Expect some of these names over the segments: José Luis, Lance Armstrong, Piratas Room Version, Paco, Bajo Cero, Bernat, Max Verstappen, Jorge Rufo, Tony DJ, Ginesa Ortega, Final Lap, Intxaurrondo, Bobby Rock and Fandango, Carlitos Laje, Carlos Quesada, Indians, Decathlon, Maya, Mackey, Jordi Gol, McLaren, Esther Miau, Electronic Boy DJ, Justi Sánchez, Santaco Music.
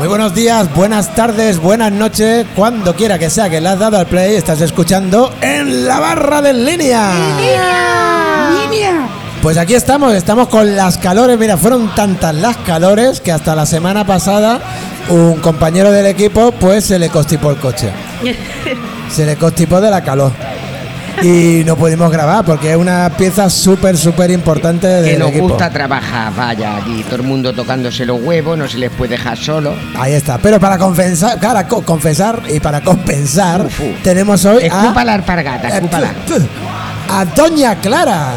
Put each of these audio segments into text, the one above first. Muy buenos días, buenas tardes, buenas noches, cuando quiera que sea que le has dado al play, estás escuchando En la Barra de Línea. Pues aquí estamos con las calores. Mira, fueron tantas las calores que hasta la semana pasada un compañero del equipo pues se le constipó el coche. Se le constipó de la calor. Y no pudimos grabar porque es una pieza súper importante del equipo. Que nos gusta trabajar, vaya, aquí todo el mundo tocándose los huevos, no se les puede dejar solo. Ahí está, pero para confesar, para compensar, tenemos hoy escupa la alpargata, a Doña Clara.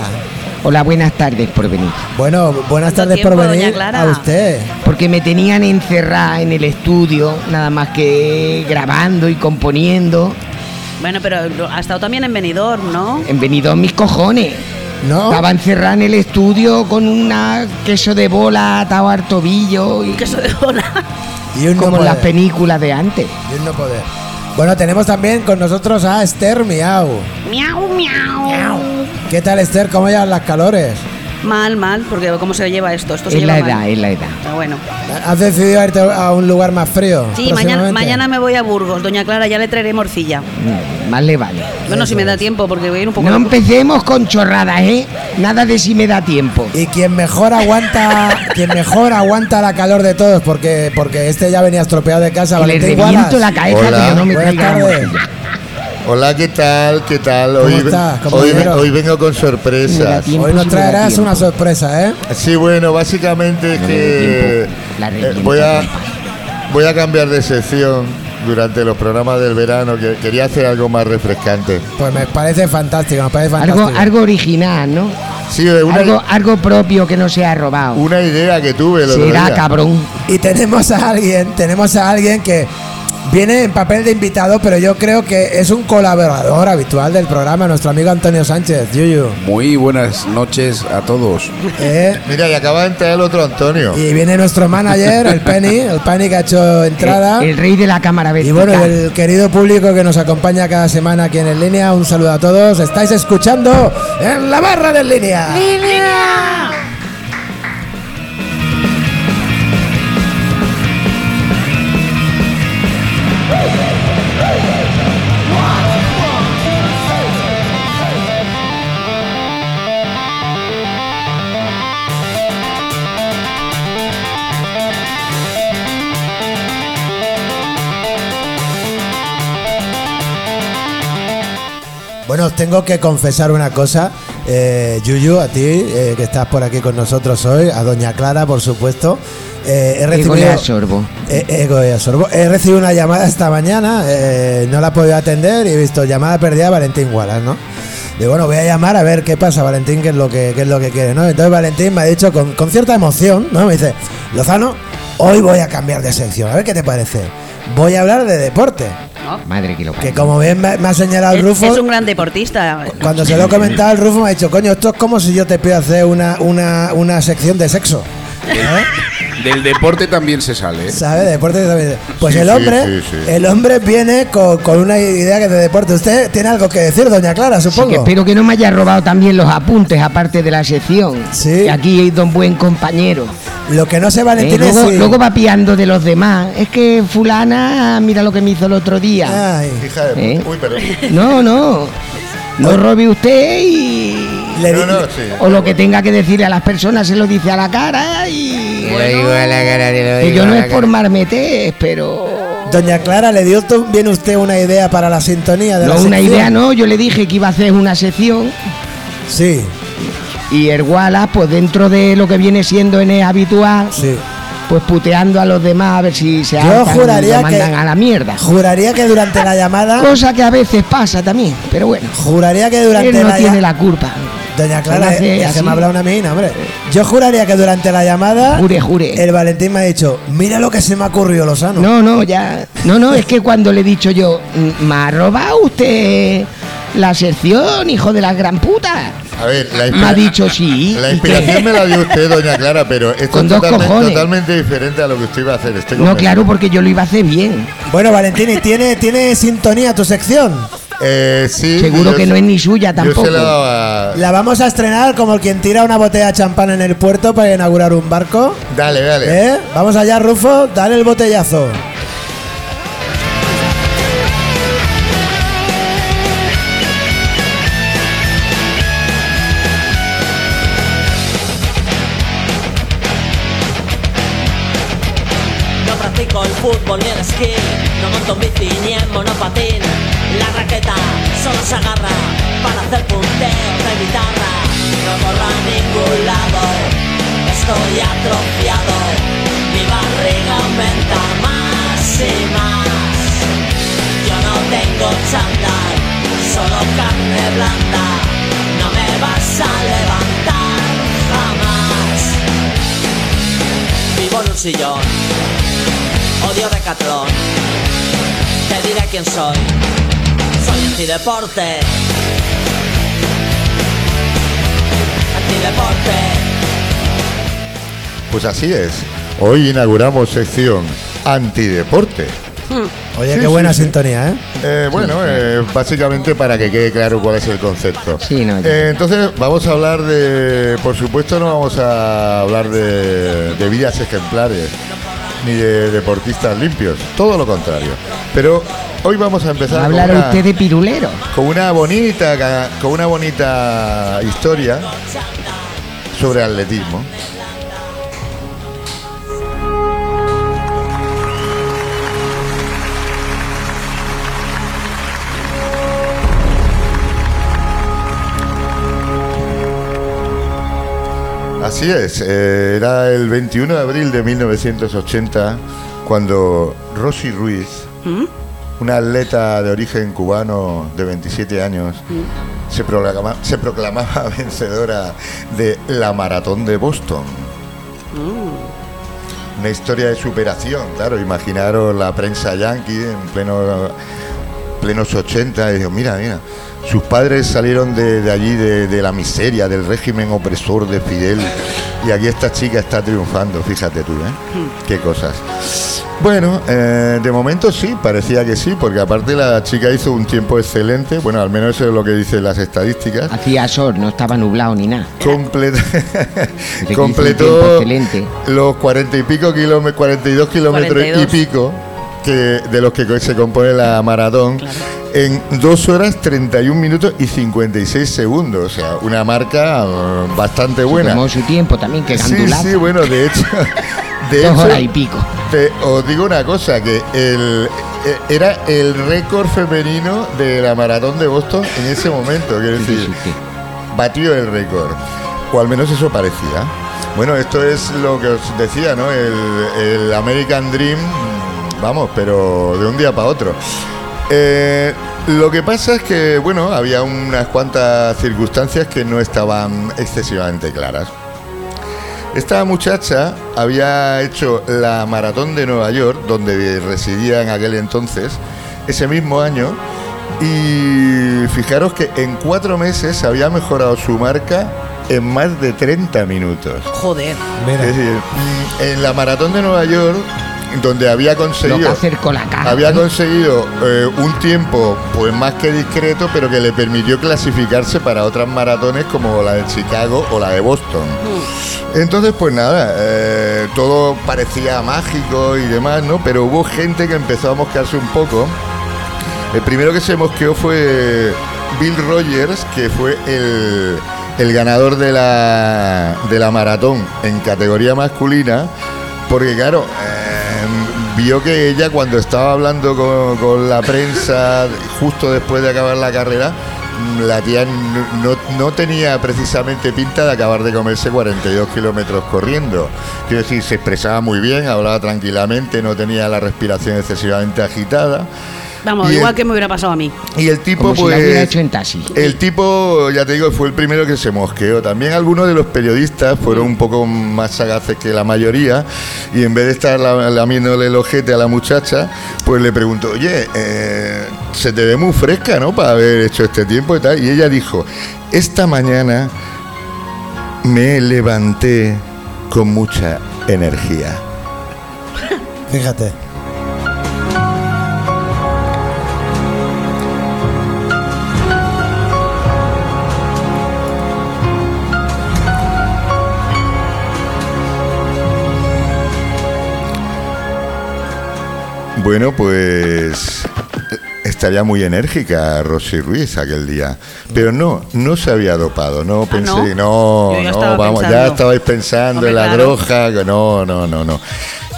Hola, buenas tardes por venir. Bueno, buenas tardes por venir a usted. Porque me tenían encerrada en el estudio, nada más que grabando y componiendo. Bueno, pero ha estado también en Benidorm, ¿no? En Benidorm, mis cojones. No. Estaba encerrada en el estudio con un queso de bola atado al tobillo. Y queso de bola. Y un como en las películas de antes. Y un no poder. Bueno, tenemos también con nosotros a Esther Miau. Miau, miau. Miau. ¿Qué tal, Esther? ¿Cómo llevan las calores? Mal, porque ¿cómo se lleva esto? Esto se lleva mal. Es la edad. Pero bueno. ¿Has decidido irte a un lugar más frío? Sí, mañana me voy a Burgos. Doña Clara, ya le traeré morcilla. No, más le vale. Bueno, si me da tiempo, porque voy a ir un poco... No empecemos con chorradas, ¿eh? Nada de si me da tiempo. Y quien mejor aguanta la calor de todos, porque este ya venía estropeado de casa. Valentín Wallace. La cabeza, tío, no me traiga. Hola, ¿qué tal? Hoy vengo con sorpresas. Hoy nos traerás una sorpresa, ¿eh? Sí, bueno, básicamente que voy a cambiar de sección durante los programas del verano, que quería hacer algo más refrescante. Pues me parece fantástico. Algo original, ¿no? Sí, algo propio que no sea robado. Una idea que tuve el otro día. Será, cabrón. Y tenemos a alguien que... viene en papel de invitado, pero yo creo que es un colaborador habitual del programa, nuestro amigo Antonio Sánchez Yuyu. Muy buenas noches a todos. Mira, y acaba de entrar el otro Antonio. Y viene nuestro manager, el Penny que ha hecho entrada. El rey de la cámara bética. Y bueno, el querido público que nos acompaña cada semana aquí en En Línea, un saludo a todos. Estáis escuchando En la Barra de En Línea. ¡Línea! Bueno, os tengo que confesar una cosa, Yuyu, a ti, que estás por aquí con nosotros hoy, a Doña Clara, por supuesto. He recibido una llamada esta mañana, no la he podido atender y he visto llamada perdida a Valentín Wallace, ¿no? Digo, bueno, voy a llamar a ver qué pasa, Valentín, qué es lo que quiere, ¿no? Entonces Valentín me ha dicho con cierta emoción, ¿no? Me dice, Lozano, hoy voy a cambiar de sección, a ver qué te parece. Voy a hablar de deporte. ¿No? Madre que lo parió. Que como bien me ha señalado el Rufo. Es un gran deportista. Cuando se lo he comentado el Rufo me ha dicho, coño, esto es como si yo te pido hacer una sección de sexo. Del deporte también se sale, ¿eh? ¿Sabe? Deporte también. Pues sí, el hombre. El hombre viene con una idea que es de deporte. Usted tiene algo que decir, Doña Clara, supongo. Sí, espero que no me haya robado también los apuntes, aparte de la sección. Sí. Aquí hay don buen compañero. Lo que no se vale luego va piando de los demás. Es que fulana, mira lo que me hizo el otro día. Ay. Hija de... Uy, perdón. No robe usted y... o lo que tenga que decirle a las personas se lo dice a la cara y... Bueno, a la cara, que yo no es por marmetés, pero... Doña Clara, ¿le dio bien usted una idea para la sintonía de la sección? No, una idea no, yo le dije que iba a hacer una sección. Sí. Y el Wallace, pues dentro de lo que viene siendo en el habitual... Sí. Pues puteando a los demás a ver si se mandan a la mierda. Juraría que durante la llamada... Cosa que a veces pasa también, pero bueno. Juraría que durante la llamada... Él no tiene la culpa. Doña Clara, ya que me ha hablado una mina, hombre. Yo juraría que durante la llamada... Jure. El Valentín me ha dicho, mira lo que se me ha ocurrido, Lozano. No, es que cuando le he dicho yo, me ha robado usted la sección, hijo de la gran puta. A ver, me ha dicho sí. La inspiración me la dio usted, Doña Clara, pero esto es totalmente diferente a lo que usted iba a hacer. No, claro, porque yo lo iba a hacer bien. Bueno, Valentín, ¿tiene sintonía tu sección? Sí, seguro que no es ni suya tampoco. La vamos a estrenar como quien tira una botella de champán en el puerto para inaugurar un barco. Dale, dale. ¿Eh? Vamos allá, Rufo, dale el botellazo. Con el fútbol ni el esquí, no monto en bici ni en monopatín. La raqueta solo se agarra para hacer punteo de guitarra. No corro a ningún lado, estoy atrofiado. Mi barriga aumenta más y más. Yo no tengo chándal, solo carne blanda. No me vas a levantar jamás. Vivo en un sillón, odio Decathlon. Te diré quién soy. Soy antideporte. Antideporte. Pues así es. Hoy inauguramos sección antideporte. Oye, sí, qué buena sintonía, ¿eh? Bueno, básicamente para que quede claro cuál es el concepto. Sí, no, entonces vamos a hablar de... Por supuesto no vamos a hablar de vidas ejemplares ni de deportistas limpios, todo lo contrario. Pero hoy vamos a empezar a hablar usted de pirulero. Con una bonita historia sobre atletismo. Así es, era el 21 de abril de 1980 cuando Rosie Ruiz, una atleta de origen cubano de 27 años, se proclamaba vencedora de la Maratón de Boston. Una historia de superación, claro, imaginaros la prensa yanqui en plenos 80, y digo, mira. Sus padres salieron de allí, de la miseria, del régimen opresor de Fidel. Y aquí esta chica está triunfando, fíjate tú, ¿eh? Qué cosas. Bueno, de momento sí, parecía que sí, porque aparte la chica hizo un tiempo excelente. Bueno, al menos eso es lo que dicen las estadísticas. Hacía sol, no estaba nublado ni nada. Completó los 42 kilómetros y pico de los que se compone la maratón, claro, en 2 horas 31 minutos y 56 segundos, o sea, una marca bastante buena. Se tomó su tiempo también, que gandulaza. Sí, bueno, de hecho 2 horas y pico. Os digo una cosa, que era el récord femenino de la Maratón de Boston en ese momento, quiero decir, batió el récord, o al menos eso parecía. Bueno, esto es lo que os decía, ¿no? El American Dream. Vamos, pero de un día para otro. Lo que pasa es que, bueno, había unas cuantas circunstancias que no estaban excesivamente claras. Esta muchacha había hecho la Maratón de Nueva York, donde residía en aquel entonces, ese mismo año, y fijaros que en 4 meses había mejorado su marca en más de 30 minutos. Joder. Mira. Es decir, en la Maratón de Nueva York, donde había conseguido un tiempo pues más que discreto, pero que le permitió clasificarse para otras maratones como la de Chicago o la de Boston. Entonces pues nada, todo parecía mágico y demás, ¿no? Pero hubo gente que empezó a mosquearse un poco. El primero que se mosqueó fue Bill Rogers, que fue el ganador de la maratón en categoría masculina, porque claro, vio que ella, cuando estaba hablando con la prensa justo después de acabar la carrera, la tía no tenía precisamente pinta de acabar de comerse 42 kilómetros corriendo. Quiero decir, se expresaba muy bien, hablaba tranquilamente, no tenía la respiración excesivamente agitada. Vamos, y igual que me hubiera pasado a mí. Y el tipo, como pues si la hubiera hecho en taxi. El tipo, ya te digo, fue el primero que se mosqueó. También algunos de los periodistas fueron un poco más sagaces que la mayoría, y en vez de estar lamiéndole el ojete a la muchacha, pues le preguntó, oye, se te ve muy fresca, ¿no?, para haber hecho este tiempo y tal. Y ella dijo, esta mañana me levanté con mucha energía. Fíjate. Bueno, pues estaría muy enérgica Rosie Ruiz aquel día. Pero no se había dopado, no pensé, ya estabais pensando en la droga, no.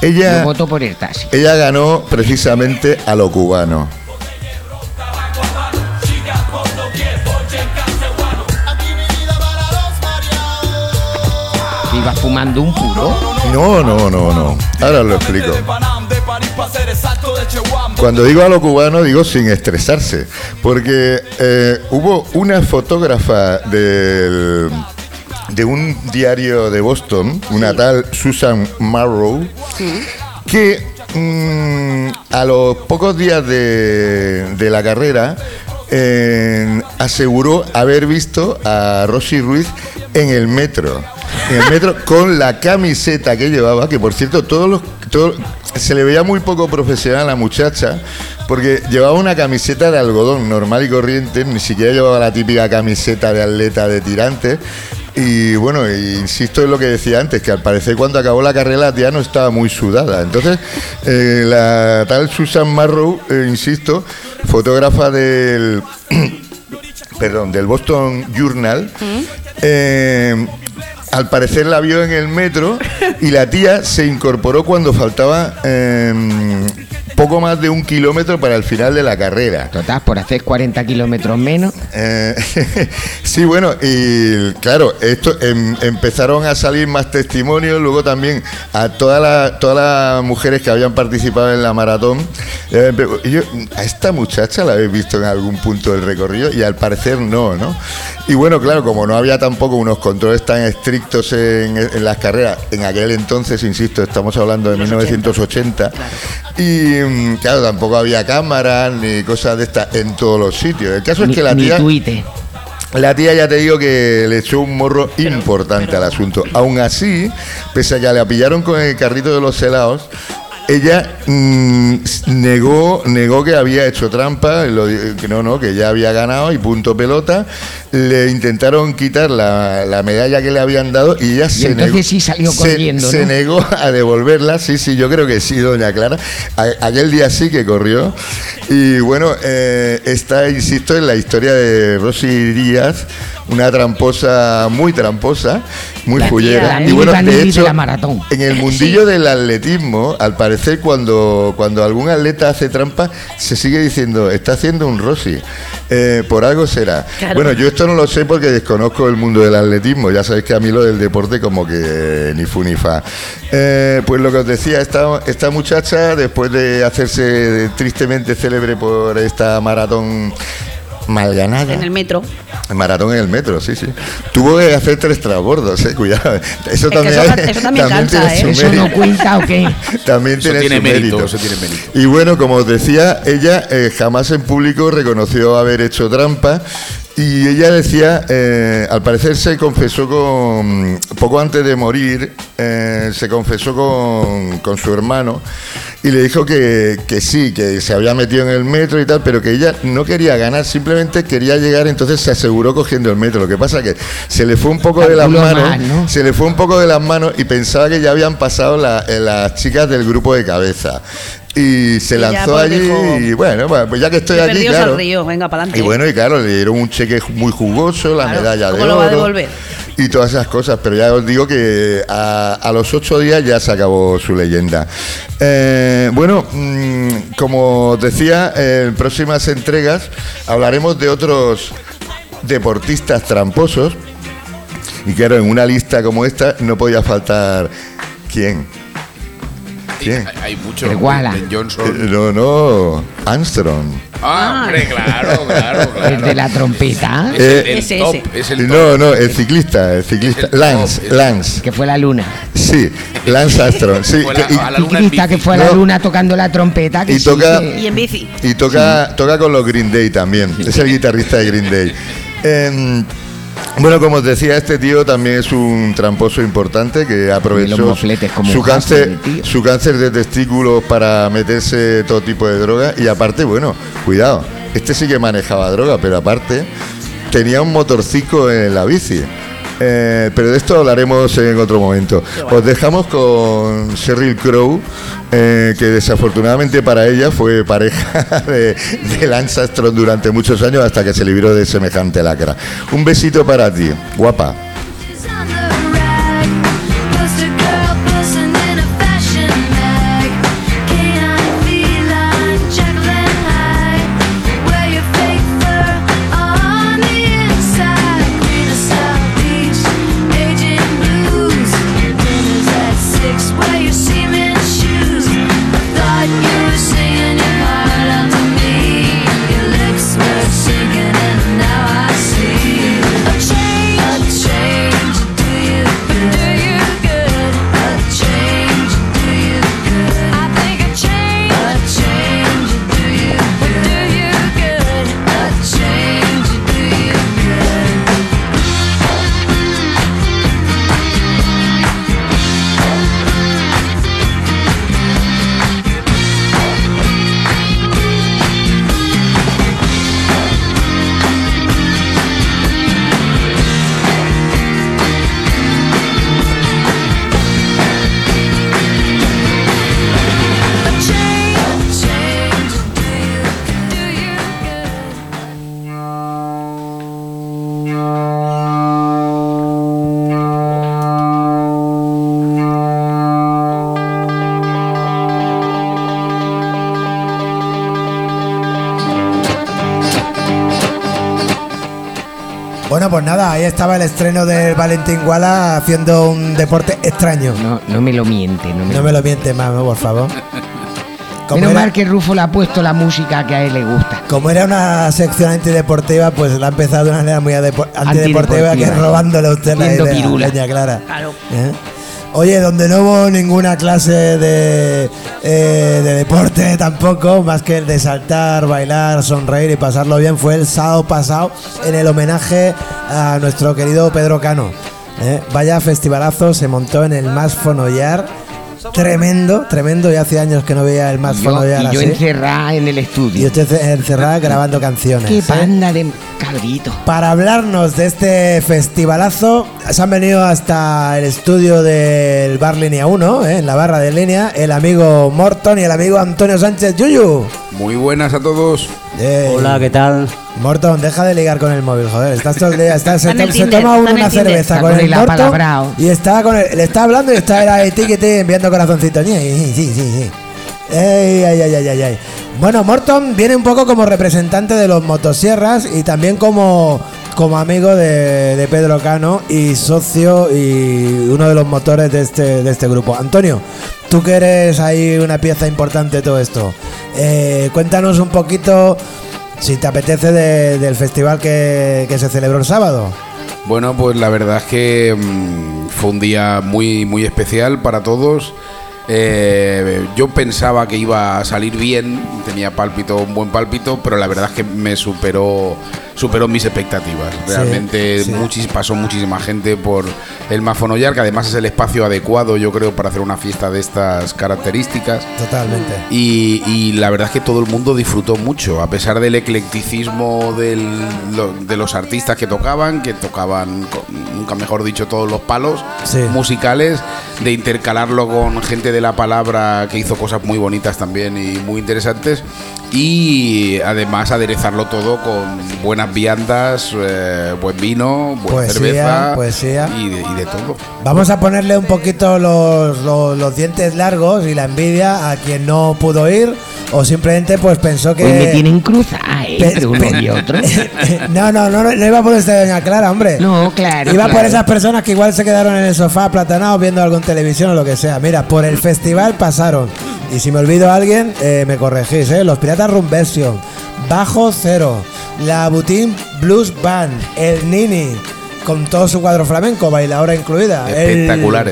Ella, voto por el taxi. Ella ganó precisamente a lo cubano. ¿Iba fumando un puro? No. Ahora lo explico. Cuando digo a lo cubano, digo sin estresarse. Porque hubo una fotógrafa de un diario de Boston, una tal Susan Marrow, que a los pocos días de la carrera aseguró haber visto a Rosie Ruiz en el metro con la camiseta que llevaba, que por cierto se le veía muy poco profesional a la muchacha, porque llevaba una camiseta de algodón normal y corriente, ni siquiera llevaba la típica camiseta de atleta de tirantes. Y bueno, insisto en lo que decía antes, que al parecer cuando acabó la carrera la tía no estaba muy sudada. Entonces, la tal Susan Marrow, insisto, fotógrafa del Boston Journal, al parecer la vio en el metro y la tía se incorporó cuando faltaba poco más de un kilómetro para el final de la carrera. Total, por hacer 40 kilómetros menos. Sí, bueno, y claro, esto empezaron a salir más testimonios. Luego también a todas las mujeres que habían participado en la maratón. A esta muchacha la habéis visto en algún punto del recorrido, y al parecer no. Y bueno, claro, como no había tampoco unos controles tan estrictos en las carreras en aquel entonces, insisto, estamos hablando de 1980, y claro, tampoco había cámaras ni cosas de estas en todos los sitios. El caso es que la tía ya te digo que le echó un morro importante al asunto. Aún así, pese a que la pillaron con el carrito de los helados, ella negó que había hecho trampa, que ya había ganado y punto pelota. Le intentaron quitar la medalla que le habían dado y ella se negó a devolverla. Sí, yo creo que sí, doña Clara. Aquel día sí que corrió. Y bueno, esta, insisto, en la historia de Rosie Díaz, una tramposa, muy tramposa, muy fullera. Y bueno, de hecho, de la maratón, en el mundillo del atletismo, al parecer cuando algún atleta hace trampa, se sigue diciendo, está haciendo un Rosie. Por algo será. Claro. Bueno, yo esto no lo sé porque desconozco el mundo del atletismo. Ya sabéis que a mí lo del deporte como que ni fu ni fa. Pues lo que os decía, esta muchacha, después de hacerse tristemente célebre por esta maratón mal ganada en el metro. Maratón en el metro, sí. Tuvo que hacer 3 transbordos, cuidado. Eso también cansa, ¿eh? ¿Eso no cuenta o qué? También tiene mérito. Y bueno, como os decía, ella jamás en público reconoció haber hecho trampa. Y ella decía, al parecer se confesó poco antes de morir, se confesó con su hermano y le dijo que sí, que se había metido en el metro y tal, pero que ella no quería ganar, simplemente quería llegar, entonces se aseguró cogiendo el metro. Lo que pasa que se le fue un poco de las manos, ¿no? Se le fue un poco de las manos y pensaba que ya habían pasado las chicas del grupo de cabeza. Y se lanzó allí y bueno, pues ya que estoy allí, claro. Venga, y bueno, y claro, le dieron un cheque muy jugoso, la medalla de oro y todas esas cosas. Pero ya os digo que a los 8 días ya se acabó su leyenda. Bueno, como os decía, en próximas entregas hablaremos de otros deportistas tramposos. Y claro, en una lista como esta no podía faltar ¿quién? ¿Quién? Hay muchos. Johnson. No, Armstrong. Ah, hombre, claro. El de la trompeta. Es el top. El ciclista. Lance. Que fue la luna. Sí, Lance Armstrong. Sí, ciclista que fue a la luna tocando la trompeta. Y en bici. Y toca con los Green Day también. Es el guitarrista de Green Day. Bueno, como os decía, este tío también es un tramposo importante que aprovechó su cáncer de testículos para meterse todo tipo de drogas. Y aparte, bueno, cuidado, este sí que manejaba droga, pero aparte tenía un motorcico en la bici. Pero de esto hablaremos en otro momento. Os dejamos con Sheryl Crow, que desafortunadamente para ella fue pareja de Lance Armstrong durante muchos años, hasta que se libró de semejante lacra. Un besito para ti, guapa. Pues nada, ahí estaba el estreno de Valentín Guala haciendo un deporte extraño. No me lo miente. No me lo miente, mamá, por favor. Menos mal que Rufo le ha puesto la música que a él le gusta. Como era una sección antideportiva, pues la ha empezado de una manera muy antideportiva, que es robándole a usted la idea, Doña Clara. Claro. ¿Eh? Oye, donde no hubo ninguna clase de deporte tampoco, más que el de saltar, bailar, sonreír y pasarlo bien, fue el sábado pasado en el homenaje a nuestro querido Pedro Cano. Vaya festivalazo, se montó en el Mas Fonollar. Tremendo, ya hace años que no veía el Mas Fonollar así. Y yo encerrada en el estudio. Y usted encerrada grabando canciones. ¡Qué banda de cabritos! Para hablarnos de este festivalazo, se han venido hasta el estudio del Bar Línea 1, en la barra de Línea, el amigo Morton y el amigo Antonio Sánchez Yuyu. Muy buenas a todos. Hola, ¿qué tal? Morton, deja de ligar con el móvil, joder. Estás todo el día, se toma una cerveza con el Morton y está con el, le está hablando y está ahí tiquete enviando corazoncitos. Sí. Ay. Bueno, Morton viene un poco como representante de los Motosierras y también como amigo de Pedro Cano y socio y uno de los motores de este grupo. Antonio, tú que eres ahí una pieza importante de todo esto, cuéntanos un poquito, si te apetece, del festival que se celebró el sábado. Bueno, pues la verdad es que fue un día muy, muy especial para todos. Yo pensaba que iba a salir bien, tenía un buen pálpito, pero la verdad es que me superó mis expectativas. Realmente sí. Pasó muchísima gente por el Mas Fonollar, que además es el espacio adecuado, yo creo, para hacer una fiesta de estas características. Totalmente. Y la verdad es que todo el mundo disfrutó mucho, a pesar del eclecticismo de los artistas que tocaban, nunca mejor dicho, todos los palos musicales, de intercalarlo con gente de la palabra que hizo cosas muy bonitas también y muy interesantes, y además aderezarlo todo con buenas viandas, buen vino, buena cerveza y de todo. Vamos a ponerle un poquito los dientes largos y la envidia a quien no pudo ir o simplemente pues pensó que... Pues me tienen cruzada, entre uno y otro. No iba por esta Doña Clara, hombre. No, claro. Iba por esas personas que igual se quedaron en el sofá aplatanados viendo algo en televisión o lo que sea. Mira, por el festival pasaron, y si me olvido a alguien, me corregís, los Piratas Room Version, Bajo Cero, la Butín Blues Band, El Nini, con todo su cuadro flamenco, bailadora incluida. Espectacular.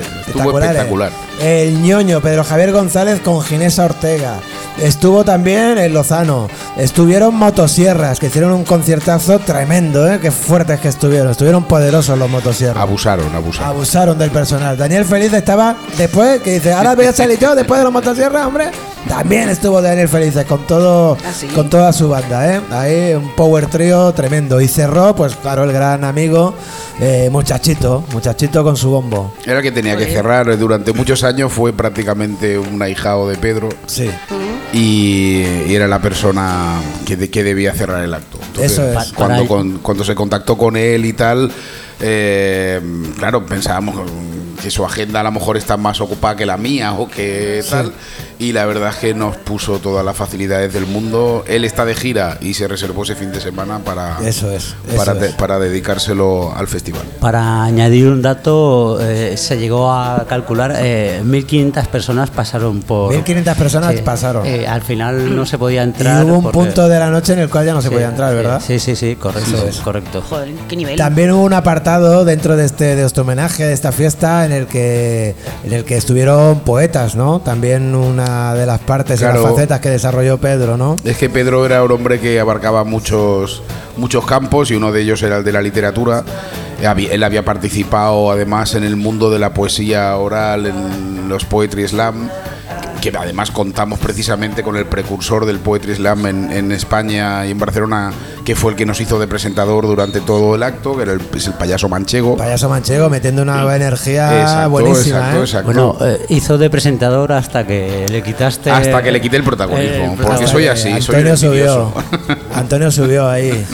El Ñoño, Pedro Javier González con Ginesa Ortega. Estuvo también en Lozano. Estuvieron Motosierras, que hicieron un conciertazo tremendo, qué fuertes que estuvieron. Estuvieron poderosos los Motosierras. Abusaron del personal. Daniel Feliz estaba después, que dice, ahora voy a salir yo después de los Motosierras, hombre. También estuvo Daniel Feliz con todo, ¿ah, sí? Con toda su banda, ¿eh? Ahí un power trio tremendo. Y cerró, pues claro, el gran amigo Muchachito con su bombo. Era el que tenía que cerrar. Durante muchos años fue prácticamente un ahijado de Pedro. Sí. Y era la persona que debía cerrar el acto. Entonces, eso es. Cuando se contactó con él y tal, claro, pensábamos que su agenda a lo mejor está más ocupada que la mía o que tal, sí. Y la verdad es que nos puso todas las facilidades del mundo. Él está de gira y se reservó ese fin de semana para dedicárselo al festival. Para añadir un dato, se llegó a calcular 1.500 personas pasaron por... 1.500 personas pasaron. Al final no se podía entrar. Y hubo un punto de la noche en el cual ya no se podía entrar, ¿verdad? Sí, correcto. Joder, ¿qué nivel? También hubo un apartado dentro de este homenaje, de esta fiesta, en el que estuvieron poetas, ¿no? También una de las partes, claro, y las facetas que desarrolló Pedro, ¿no? Es que Pedro era un hombre que abarcaba muchos campos, y uno de ellos era el de la literatura. Él había participado además en el mundo de la poesía oral, en los Poetry Slam, que además contamos precisamente con el precursor del Poetry Slam en España y en Barcelona, que fue el que nos hizo de presentador durante todo el acto, que era el payaso manchego. El payaso manchego, metiendo una energía buenísima. Exacto. Bueno, hizo de presentador hasta que le quitaste... Hasta que le quité el protagonismo, porque soy así, Antonio soy nervioso. Antonio subió ahí.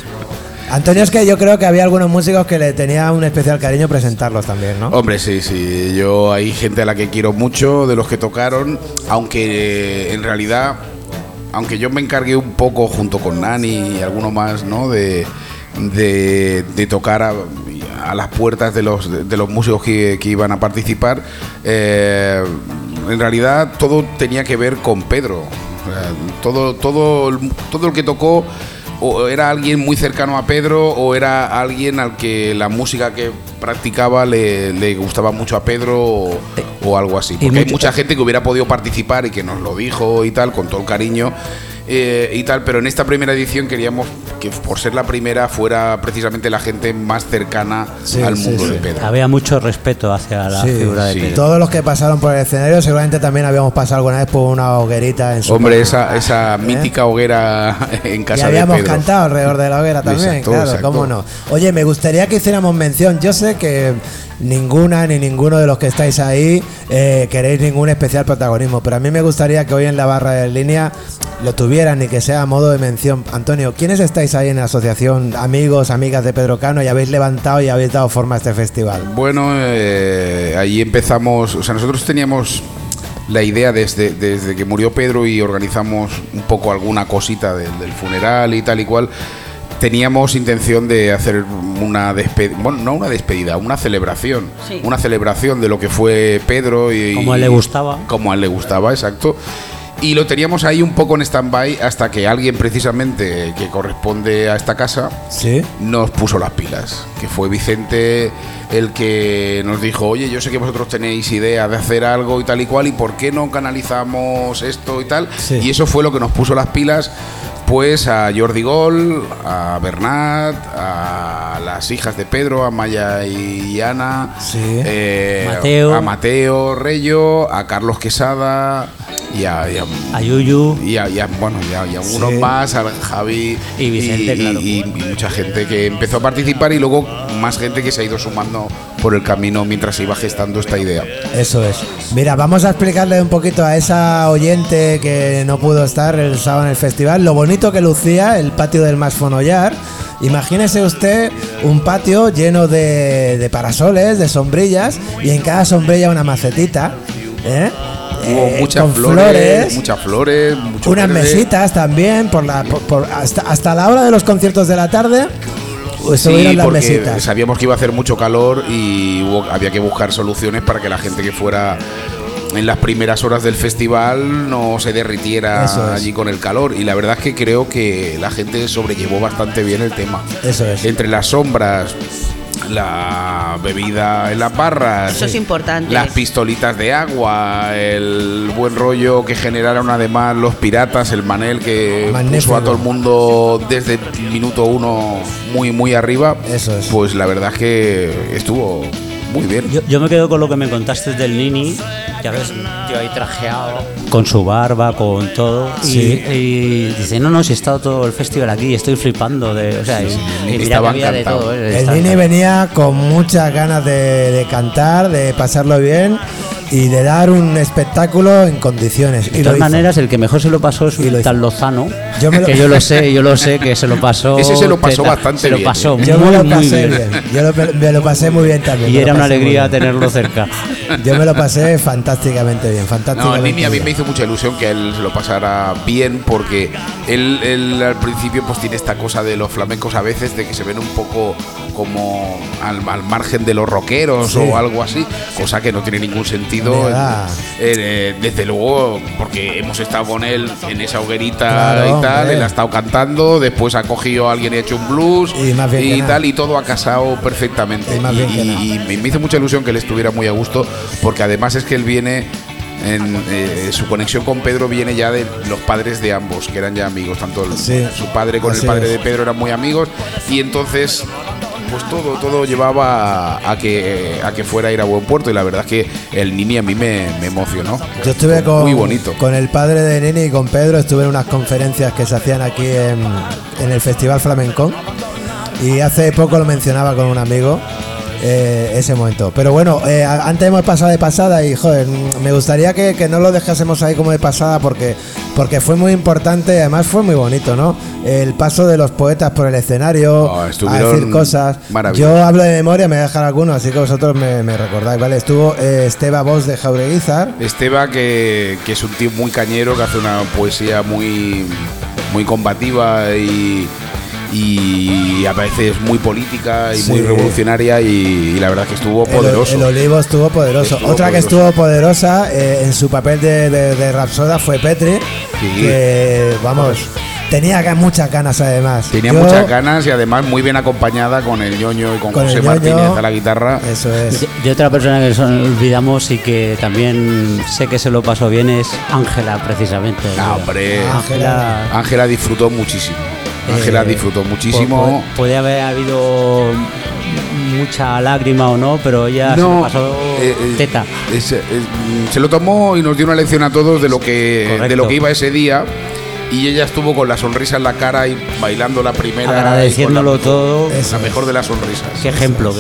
Antonio, es que yo creo que había algunos músicos que le tenía un especial cariño presentarlos también, ¿no? Hombre, sí. Yo hay gente a la que quiero mucho, de los que tocaron, aunque en realidad, aunque yo me encargué un poco junto con Nani y alguno más, ¿no? De tocar a las puertas de los músicos que iban a participar, en realidad todo tenía que ver con Pedro. Todo el que tocó o era alguien muy cercano a Pedro, o era alguien al que la música que practicaba le gustaba mucho a Pedro o algo así. Porque hay mucha gente que hubiera podido participar y que nos lo dijo y tal, con todo el cariño y tal, pero en esta primera edición queríamos que, por ser la primera, fuera precisamente la gente más cercana al mundo de Pedro. Había mucho respeto hacia la figura de Pedro. Todos los que pasaron por el escenario, seguramente también habíamos pasado alguna vez por una hoguerita en su... Hombre, esa mítica hoguera en casa de Pedro. Y habíamos cantado alrededor de la hoguera también, exacto, claro, exacto. Cómo no. Oye, me gustaría que hiciéramos mención. Yo sé que ninguna ni ninguno de los que estáis ahí queréis ningún especial protagonismo, pero a mí me gustaría que hoy en la barra de línea lo tuvieran y que sea a modo de mención. Antonio, ¿quiénes estáis ahí en la asociación? Amigos, amigas de Pedro Cano, y habéis levantado y habéis dado forma a este festival. Bueno, ahí empezamos, o sea, nosotros teníamos la idea desde que murió Pedro, y organizamos un poco alguna cosita del funeral y tal y cual. Teníamos intención de hacer una despedida, bueno, no una despedida, una celebración. Sí. Una celebración de lo que fue Pedro y... Como a él le gustaba. Como a él le gustaba, exacto. Y lo teníamos ahí un poco en stand-by hasta que alguien, precisamente, que corresponde a esta casa, ¿sí?, nos puso las pilas. Que fue Vicente el que nos dijo: oye, yo sé que vosotros tenéis idea de hacer algo y tal y cual, ¿y por qué no canalizamos esto y tal? Sí. Y eso fue lo que nos puso las pilas, pues, a Jordi Gol, a Bernat, a las hijas de Pedro, a Maya y Ana, sí, a Mateo Reyo, a Carlos Quesada... Y a Yuyu y algunos más, a Javi y Vicente, claro. Y mucha gente que empezó a participar, y luego más gente que se ha ido sumando por el camino mientras se iba gestando esta idea. Eso es. Mira, vamos a explicarle un poquito a esa oyente que no pudo estar el sábado en el festival lo bonito que lucía el patio del Mas Fonollar. Imagínese usted un patio lleno de parasoles, de sombrillas, y en cada sombrilla una macetita, ¿eh? Hubo muchas flores, mucho unas verde. Mesitas también, hasta la hora de los conciertos de la tarde. Sí, porque sabíamos que iba a hacer mucho calor y había que buscar soluciones para que la gente que fuera en las primeras horas del festival no se derritiera allí con el calor. Y la verdad es que creo que la gente sobrellevó bastante bien el tema. Eso es. Entre las sombras, la bebida en las barras, eso es importante, las pistolitas de agua, el buen rollo que generaron además los Piratas, el Manel, que puso a todo el mundo desde el minuto uno muy, muy arriba. Eso es. Pues la verdad es que estuvo muy bien. Yo me quedo con lo que me contaste del Nini. Ya ves, tío ahí trajeado, con su barba, con todo. Sí. Y dice, no, si he estado todo el festival aquí, estoy flipando. Y mira que había de todo. El Nini venía con muchas ganas de cantar, de pasarlo bien y de dar un espectáculo en condiciones. De todas maneras, el que mejor se lo pasó es un tal Lozano, que yo lo sé que se lo pasó. Ese se lo pasó bastante bien. Se lo pasó muy bien. Me lo pasé muy bien también. Y era una alegría tenerlo cerca. Yo me lo pasé fantásticamente bien. Nini a mí me hizo mucha ilusión que él se lo pasara bien, porque él al principio pues tiene esta cosa de los flamencos a veces, de que se ven un poco como al margen de los rockeros, sí, o algo así, cosa que no tiene ningún sentido. Desde luego, porque hemos estado con él en esa hoguerita, claro, y tal, hombre. Él ha estado cantando, después ha cogido a alguien y ha hecho un blues y tal, y todo ha casado perfectamente. Y me hizo mucha ilusión que él estuviera muy a gusto, porque además es que él viene, su conexión con Pedro viene ya de los padres de ambos, que eran ya amigos, tanto su padre con el padre de Pedro eran muy amigos, y entonces pues todo llevaba a que fuera a ir a buen puerto, y la verdad es que el Nini a mí me emocionó. Yo estuve muy bonito. Con el padre de Nini y con Pedro, estuve en unas conferencias que se hacían aquí en el Festival Flamencón, y hace poco lo mencionaba con un amigo, ese momento. Pero bueno, antes hemos pasado de pasada y joder, me gustaría que no lo dejásemos ahí como de pasada, porque fue muy importante y además fue muy bonito, ¿no? El paso de los poetas por el escenario, a decir cosas. Yo hablo de memoria, me voy a dejar algunos, así que vosotros me recordáis, ¿vale? Estuvo Esteba Bosch de Jaureguizar. Esteba, que es un tío muy cañero, que hace una poesía muy, muy combativa y a veces muy política y muy revolucionaria, y la verdad que estuvo poderoso. El Olivo estuvo poderoso. Otra que estuvo poderosa en su papel de Rapsoda fue Petri, que tenía muchas ganas además. Muchas ganas, y además muy bien acompañada con el Ñoño y con José Martínez a la guitarra. Eso es. De otra persona que olvidamos y que también sé que se lo pasó bien es Ángela, precisamente. Ángela disfrutó muchísimo. Ángela disfrutó muchísimo. Puede haber habido mucha lágrima o no, pero ella se lo pasó teta. Se lo tomó y nos dio una lección a todos de lo que de lo que iba ese día, y ella estuvo con la sonrisa en la cara y bailando la primera, agradeciéndolo todo. La mejor de las sonrisas. Qué ejemplo.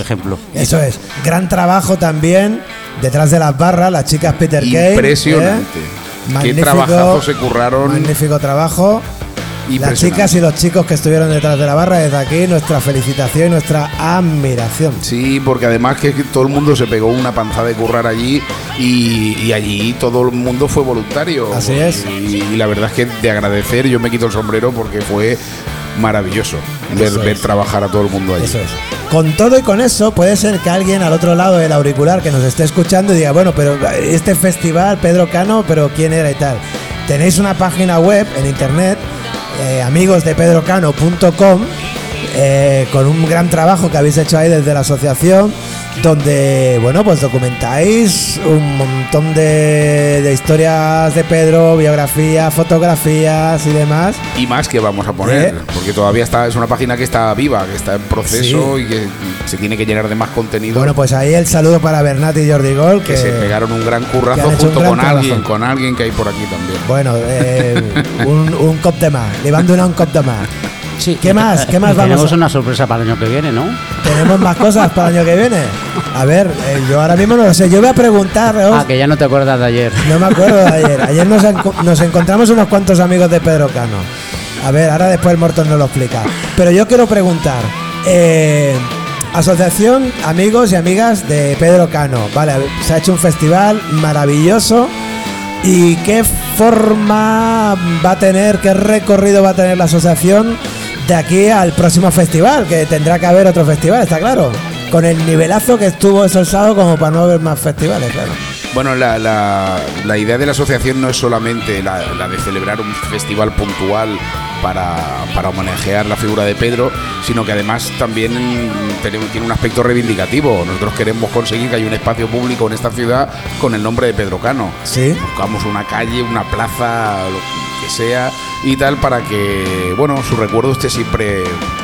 Eso es. Gran trabajo también detrás de las barras, las chicas Peter Kay. Impresionante. Qué trabajazo se curraron. Magnífico trabajo. Las chicas y los chicos que estuvieron detrás de la barra, desde aquí nuestra felicitación y nuestra admiración. Sí, porque además que todo el mundo se pegó una panzada de currar allí, y allí todo el mundo fue voluntario. Así es. Y la verdad es que de agradecer, yo me quito el sombrero porque fue maravilloso ver trabajar a todo el mundo allí. Eso es. Con todo y con eso, puede ser que alguien al otro lado del auricular que nos esté escuchando y diga, bueno, pero este festival, Pedro Cano, pero ¿quién era y tal? Tenéis una página web en internet, amigosdepedrocano.com, con un gran trabajo que habéis hecho ahí desde la asociación, donde pues documentáis un montón de historias de Pedro, biografías, fotografías y demás. Y más que vamos a poner, porque todavía es una página que está viva, que está en proceso, y que se tiene que llenar de más contenido. Bueno, pues ahí el saludo para Bernat y Jordi Gol, que se pegaron un gran currazo junto con alguien que hay por aquí también. Bueno, un cop de más, llevándole a un cop de más. Sí. ¿Qué más vamos? Tenemos una sorpresa para el año que viene, ¿no? Tenemos más cosas para el año que viene. A ver, yo ahora mismo no lo sé. Yo voy a preguntar. Que ya no te acuerdas de ayer. No me acuerdo de ayer. Ayer nos encontramos unos cuantos amigos de Pedro Cano. A ver, ahora después el Morton nos lo explica. Pero yo quiero preguntar. Asociación Amigos y Amigas de Pedro Cano. Vale, se ha hecho un festival maravilloso. ¿Y qué forma va a tener, qué recorrido va a tener la asociación de aquí al próximo festival? Que tendrá que haber otro festival, está claro, con el nivelazo que estuvo ese sábado como para no haber más festivales, claro. Bueno, la idea de la asociación no es solamente la de celebrar un festival puntual para homenajear la figura de Pedro, sino que además también tiene un aspecto reivindicativo. Nosotros queremos conseguir que haya un espacio público en esta ciudad con el nombre de Pedro Cano. Sí. Buscamos una calle, una plaza, lo que sea y tal, para que su recuerdo esté siempre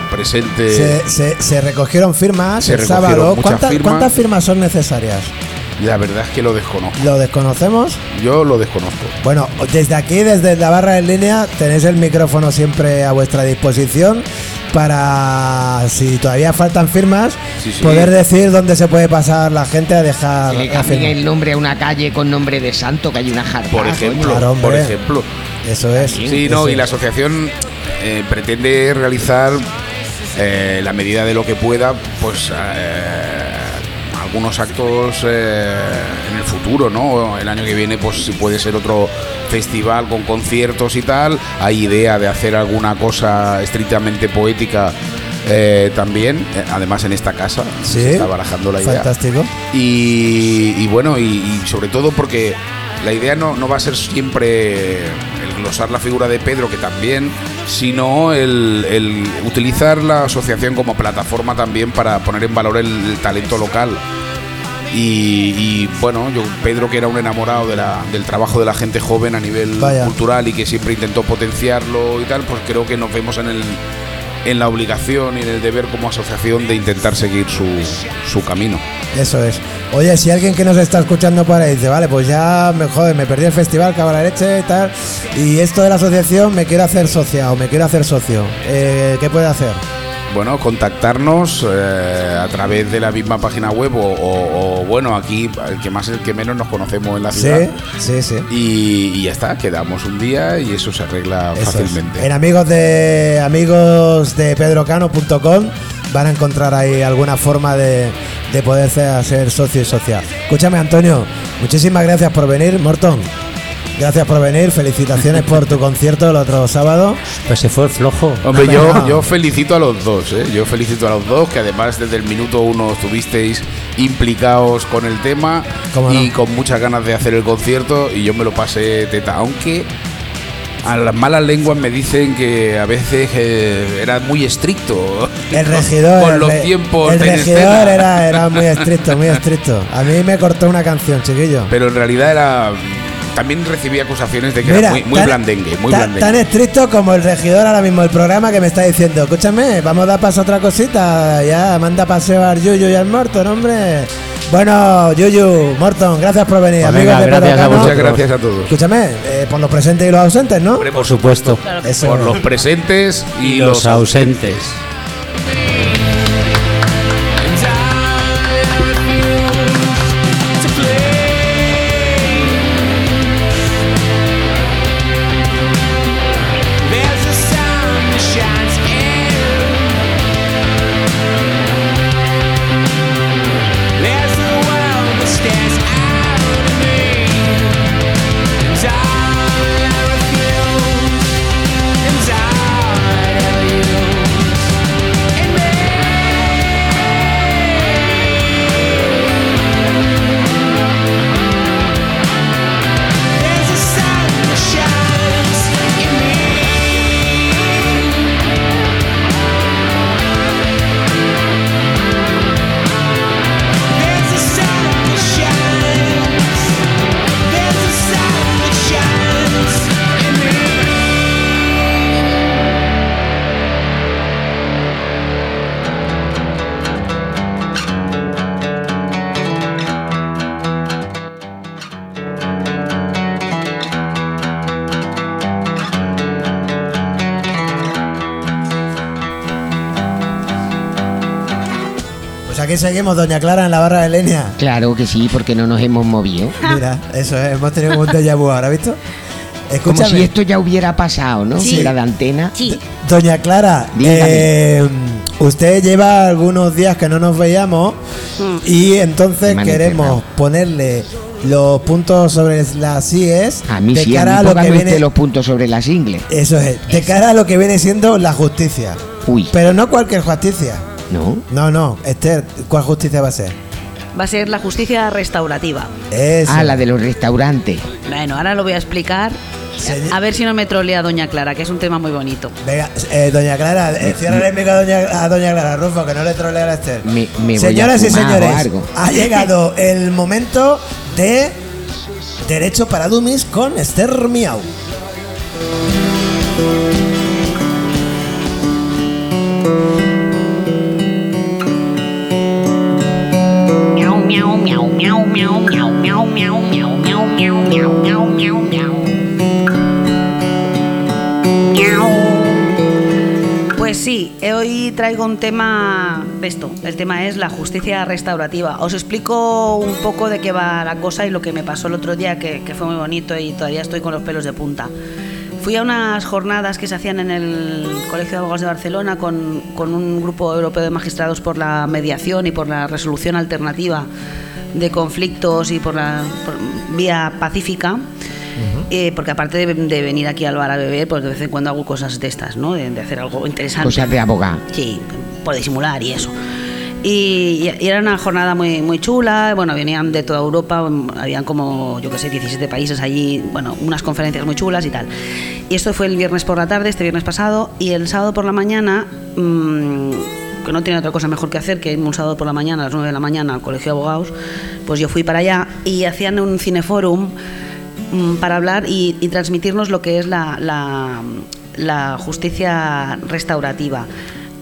presente. Se recogieron firmas el sábado. ¿Cuántas firmas son necesarias? La verdad es que lo desconozco. ¿Lo desconocemos? Yo lo desconozco. Bueno, desde aquí, desde la barra en línea, tenéis el micrófono siempre a vuestra disposición para, si todavía faltan firmas, sí. Poder decir dónde se puede pasar la gente a dejar. Se le cambia el nombre a una calle con nombre de santo, que hay una jartaz. Por ejemplo, claro, por ejemplo. Eso es. Sí, no, y la asociación pretende realizar la medida de lo que pueda, pues algunos actos en el futuro, ¿no? El año que viene, pues si puede ser otro festival con conciertos y tal. Hay idea de hacer alguna cosa estrictamente poética también, además en esta casa. ¿Sí? Se está barajando la idea. Fantástico. Y bueno, y sobre todo porque la idea no va a ser siempre el glosar la figura de Pedro, que también, sino el utilizar la asociación como plataforma también para poner en valor el talento local. Y bueno, Pedro, que era un enamorado del trabajo de la gente joven a nivel cultural y que siempre intentó potenciarlo y tal, pues creo que nos vemos en la obligación y en el deber como asociación de intentar seguir su camino. Eso es. Oye, si alguien que nos está escuchando por ahí dice, vale, pues ya me perdí el festival, cago en la leche y tal, y esto de la asociación, me quiero hacer socia o me quiero hacer socio, ¿qué puede hacer? Bueno, contactarnos a través de la misma página web o bueno, aquí el que más, el que menos nos conocemos en la ciudad. Sí. Y ya está, quedamos un día y eso se arregla fácilmente. En amigos de pedrocano.com van a encontrar ahí alguna forma de poder ser socio y socia. Escúchame, Antonio, muchísimas gracias por venir. Morton, gracias por venir, felicitaciones por tu concierto el otro sábado. Pues se fue el flojo. Hombre, yo felicito a los dos, yo felicito a los dos, que además desde el minuto uno estuvisteis implicados con el tema y con muchas ganas de hacer el concierto, y yo me lo pasé teta, aunque a las malas lenguas me dicen que a veces era muy estricto. El regidor. Con los tiempos. El regidor era muy estricto, muy estricto. A mí me cortó una canción, chiquillo. Pero en realidad era... También recibí acusaciones de que era muy blandengue, muy blandengue. Tan estricto como el regidor ahora mismo del programa, que me está diciendo, escúchame, vamos a dar paso a otra cosita, ya manda a pasear Yuyu y al Morton, hombre. Bueno, Yuyu, Morton, gracias por venir. Pues amigos, muchas gracias a todos. Escúchame, por los presentes y los ausentes, ¿no? Hombre, por supuesto. Claro, eso, por los presentes y los ausentes. Seguimos, Doña Clara, en la barra de leña. Claro que sí, porque no nos hemos movido. Mira, eso es, hemos tenido un déjà vu ahora, ¿visto? Escúchame. Como si esto ya hubiera pasado, ¿no? Sí. La de antena. Sí. Doña Clara, usted lleva algunos días que no nos veíamos y entonces queremos ponerle los puntos sobre las IES de cara a lo que viene. Los puntos sobre las ingles. Eso es, de cara a lo que viene siendo la justicia. Uy. Pero no cualquier justicia. No, Esther, ¿cuál justicia va a ser? Va a ser la justicia restaurativa. Eso. Ah, la de los restaurantes. Bueno, ahora lo voy a explicar. A ver si no me trolea Doña Clara, que es un tema muy bonito. Venga, Doña Clara, cierra el micro a Doña Clara, Rufo, que no le trolea a Esther. Señoras y señores, ha llegado el momento de Derecho para Dummies con Esther Miau. Pues sí, hoy traigo un tema de esto. El tema es la justicia restaurativa. Os explico un poco de qué va la cosa y lo que me pasó el otro día, que fue muy bonito y todavía estoy con los pelos de punta. Fui a unas jornadas que se hacían en el Colegio de Abogados de Barcelona con un grupo europeo de magistrados por la mediación y por la resolución alternativa de conflictos y por vía pacífica. Porque aparte de venir aquí al bar a beber, pues de vez en cuando hago cosas de estas, ¿no? De hacer algo interesante. Cosas de abogado. Sí, por disimular y eso. Y era una jornada muy, muy chula. Bueno, venían de toda Europa, habían como, yo qué sé, 17 países allí. Bueno, unas conferencias muy chulas y tal. Y esto fue el viernes por la tarde, este viernes pasado. Y el sábado por la mañana, que no tenía otra cosa mejor que hacer que irme un sábado por la mañana, a las 9 de la mañana, al Colegio de Abogados, pues yo fui para allá y hacían un cineforum para hablar y transmitirnos lo que es la justicia restaurativa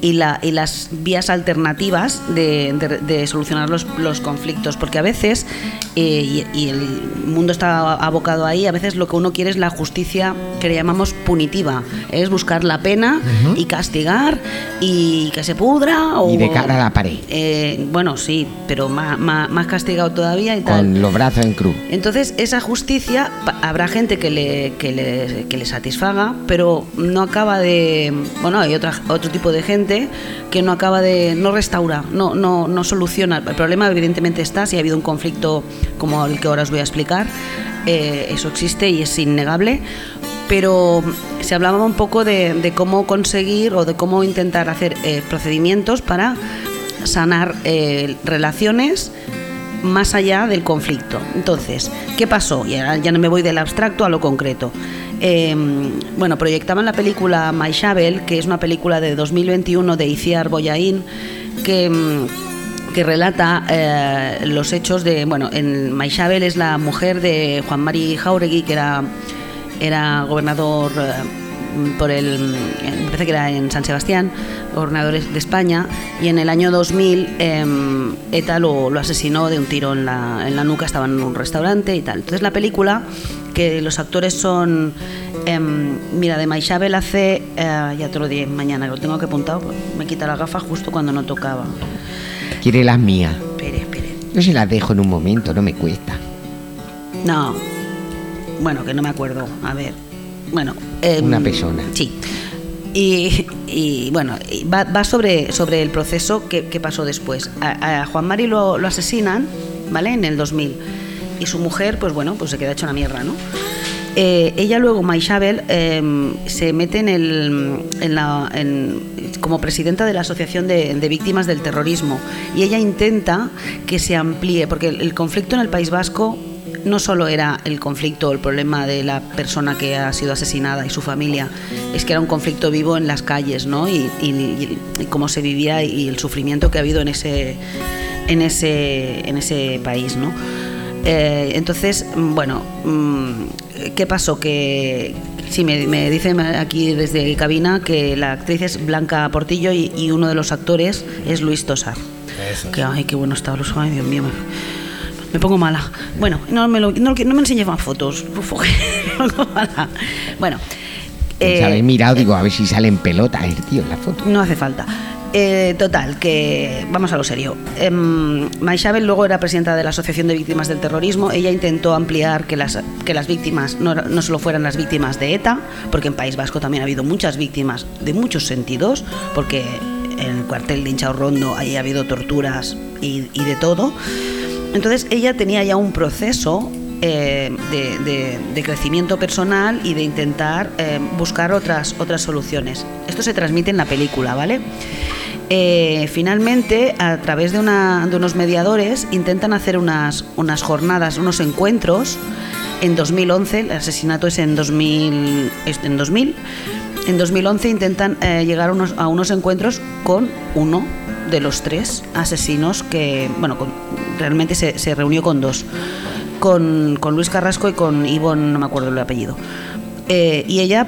y las vías alternativas de solucionar los conflictos, porque a veces, y el mundo está abocado ahí, a veces lo que uno quiere es la justicia que le llamamos punitiva, es buscar la pena y castigar y que se pudra. Y de cara a la pared. Bueno, sí, pero más castigado todavía y tal. Con los brazos en cruz. Entonces, esa justicia, habrá gente que le satisfaga, pero no acaba de... Bueno, hay otro tipo de gente que no acaba de... no restaura, no soluciona. El problema evidentemente está, si ha habido un conflicto como el que ahora os voy a explicar, eso existe y es innegable, pero se hablaba un poco de cómo conseguir o de cómo intentar hacer procedimientos para sanar relaciones más allá del conflicto. Entonces, ¿qué pasó? Y ahora ya no me voy del abstracto a lo concreto. Bueno, proyectaban la película Maixabel, que es una película de 2021 de Icíar Bollaín, que relata los hechos de... Bueno, en Maixabel es la mujer de Juan Mari Jáuregui, que era gobernador por el... Me parece que era en San Sebastián, gobernador de España, y en el año 2000 ETA lo asesinó de un tiro en la nuca, estaba en un restaurante y tal. Entonces la película... que los actores son... mira, de Maixabel hace... ya te lo diré mañana, lo tengo que apuntar. Me quita la gafa justo cuando no tocaba. ¿Quiere las mías? Espere. Yo se las dejo en un momento, no me cuesta. No. Bueno, que no me acuerdo. A ver. Bueno. Una persona. Sí. Y bueno, va sobre el proceso que pasó después. A Juan Mari lo asesinan, ¿vale? En el 2000. Y su mujer, pues bueno, pues se queda hecha una mierda, ¿no? Ella luego, Maixabel, se mete como presidenta de la Asociación de Víctimas del Terrorismo. Y ella intenta que se amplíe, porque el conflicto en el País Vasco no solo era el conflicto, el problema de la persona que ha sido asesinada y su familia, es que era un conflicto vivo en las calles, ¿no? Y cómo se vivía y el sufrimiento que ha habido en ese país, ¿no? Entonces, bueno, ¿qué pasó? Que sí, me dicen aquí desde cabina que la actriz es Blanca Portillo y uno de los actores es Luis Tosar. Eso. Que, ay, qué bueno está Luis, ay, Dios mío, me pongo mala. Bueno, no me enseñes más fotos. Uf, me pongo mala. Bueno. Pues habéis mirado, digo, a ver si salen pelotas el tío en la foto. No hace falta. Total, que vamos a lo serio. Maixabel luego era presidenta de la Asociación de Víctimas del Terrorismo. Ella intentó ampliar que las víctimas no solo fueran las víctimas de ETA, porque en País Vasco también ha habido muchas víctimas de muchos sentidos, porque en el cuartel de Intxaurrondo ahí ha habido torturas y de todo. Entonces ella tenía ya un proceso de crecimiento personal y de intentar buscar otras soluciones. Esto se transmite en la película, ¿vale? Finalmente, a través de unos mediadores, intentan hacer unas jornadas, unos encuentros en 2011, el asesinato es en 2011 intentan llegar a unos encuentros con uno de los tres asesinos que, bueno, realmente se reunió con dos. Con Luis Carrasco y con Ivonne, no me acuerdo el apellido. Y ella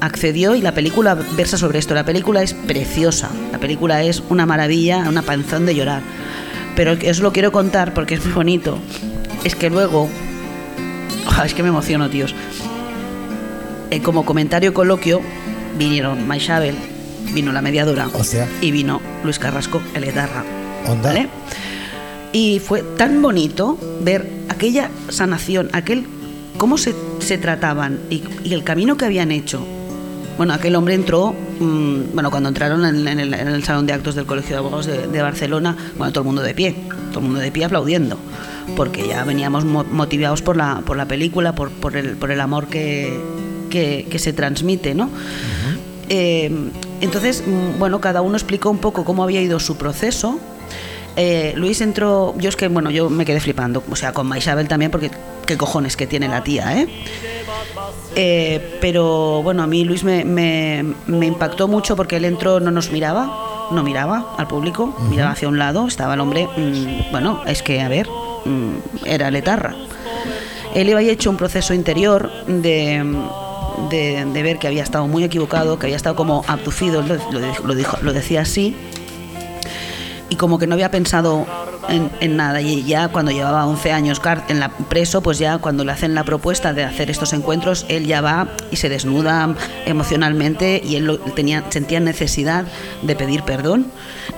accedió y la película versa sobre esto. La película es preciosa, la película es una maravilla, una panzón de llorar. Pero os lo quiero contar porque es muy bonito. Es que luego... Oh, es que me emociono, tíos. como comentario coloquio vinieron Maixabel, vino la mediadora, o sea, y vino Luis Carrasco, el guitarra. Onda. ¿Vale? Y fue tan bonito ver aquella sanación, aquel cómo se trataban y el camino que habían hecho. Bueno, aquel hombre entró, cuando entraron en el salón de actos del Colegio de Abogados de Barcelona, todo el mundo de pie aplaudiendo, porque ya veníamos motivados por la película, por el amor que se transmite, ¿no? Uh-huh. Entonces, cada uno explicó un poco cómo había ido su proceso. Luis entró, yo me quedé flipando, con Maixabel también, porque qué cojones que tiene la tía, ¿eh? A mí Luis me impactó mucho porque él entró, no miraba al público, uh-huh. Miraba hacia un lado, estaba el hombre, era letarra. Él había hecho un proceso interior de ver que había estado muy equivocado, que había estado como abducido, lo decía así, y como que no había pensado en nada, y ya cuando llevaba 11 años en la preso, pues ya cuando le hacen la propuesta de hacer estos encuentros, él ya va y se desnuda emocionalmente, y él sentía necesidad de pedir perdón,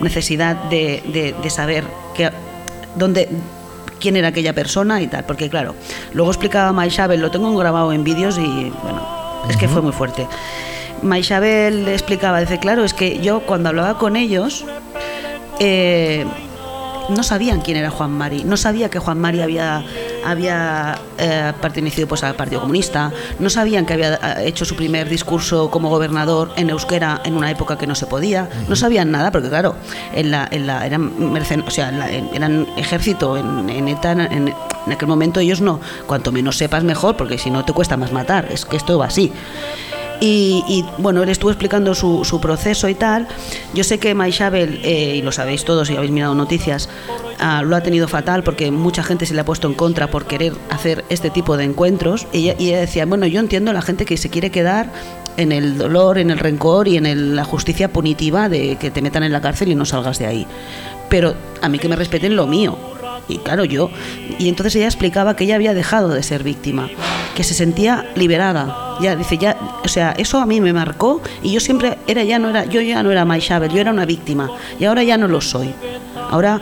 necesidad de saber quién era aquella persona y tal, porque claro, luego explicaba Maixabel, lo tengo grabado en vídeos y es que fue muy fuerte. Maixabel le explicaba, dice, claro, es que yo cuando hablaba con ellos, no sabían quién era Juan Mari, no sabía que Juan Mari había pertenecido al Partido Comunista, no sabían que había hecho su primer discurso como gobernador en euskera en una época que no se podía, no sabían nada, porque claro, eran ejército, en ETA, en aquel momento ellos no, cuanto menos sepas mejor, porque si no te cuesta más matar, es que esto va así. Y él estuvo explicando su proceso y tal. Yo sé que Maixabel, y lo sabéis todos si habéis mirado noticias, lo ha tenido fatal porque mucha gente se le ha puesto en contra por querer hacer este tipo de encuentros. Y ella decía, yo entiendo a la gente que se quiere quedar en el dolor, en el rencor y en la justicia punitiva de que te metan en la cárcel y no salgas de ahí. Pero a mí que me respeten lo mío. Y claro, y entonces ella explicaba que ella había dejado de ser víctima, que se sentía liberada. Ya dice, eso a mí me marcó, y yo siempre ya no era Maixabel, yo era una víctima y ahora ya no lo soy. Ahora,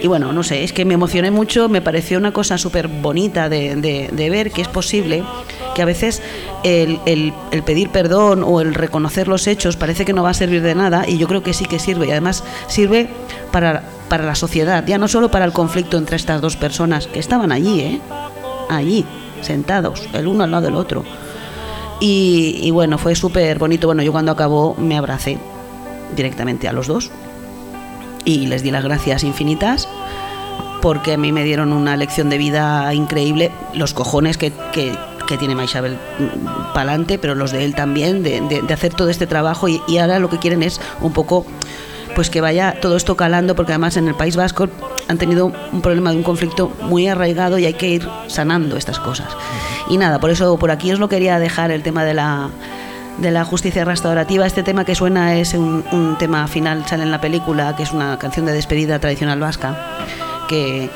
es que me emocioné mucho, me pareció una cosa súper bonita de ver que es posible, que a veces el pedir perdón o el reconocer los hechos parece que no va a servir de nada, y yo creo que sí que sirve, y además sirve para la sociedad, ya no solo para el conflicto entre estas dos personas que estaban allí, allí, sentados, el uno al lado del otro. Y fue súper bonito. Yo cuando acabó me abracé directamente a los dos y les di las gracias infinitas, porque a mí me dieron una lección de vida increíble, los cojones que tiene Maixabel pa'lante, pero los de él también, de hacer todo este trabajo, y ahora lo que quieren es un poco pues que vaya todo esto calando, porque además en el País Vasco han tenido un problema de un conflicto muy arraigado y hay que ir sanando estas cosas. Y nada, por eso por aquí os lo quería dejar, el tema de la justicia restaurativa. Este tema que suena es un tema final, sale en la película, que es una canción de despedida tradicional vasca, que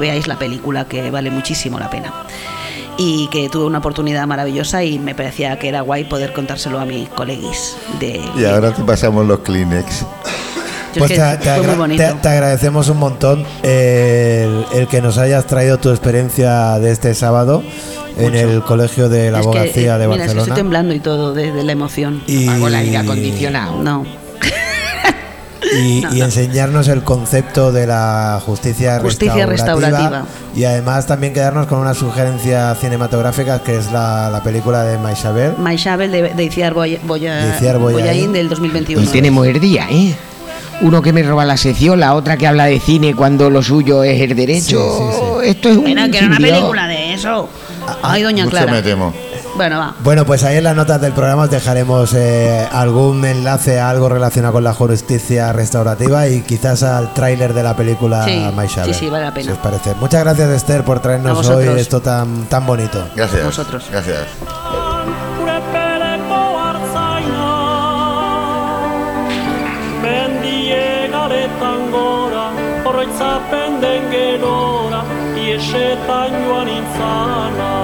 veáis la película, que vale muchísimo la pena. Y que tuve una oportunidad maravillosa y me parecía que era guay poder contárselo a mis coleguis. Y ahora te pasamos los Kleenex. Pues te agradecemos un montón el que nos hayas traído tu experiencia de este sábado en el Colegio de la Abogacía de Barcelona. Mira, estoy temblando y todo de la emoción. Con la aire acondicionado. No. Y enseñarnos el concepto de la justicia restaurativa. Y además también quedarnos con una sugerencia cinematográfica, que es la película de Maixabel. Maixabel de Icíar Bollaín del 2021. Y tenemos el día, ¿eh? Uno que me roba la sección, la otra que habla de cine cuando lo suyo es el derecho. Sí. Esto es un... Mira, que era una película de eso. Ay, Doña Clara. Me temo. Bueno, va. Bueno, pues ahí en las notas del programa os dejaremos algún enlace a algo relacionado con la justicia restaurativa y quizás al tráiler de la película Maixabel. Sí, vale la pena. Si os parece. Muchas gracias, Esther, por traernos hoy esto tan, tan bonito. Gracias. A vosotros. Gracias. Oroitzapen den gerora, iesetan joan intzana.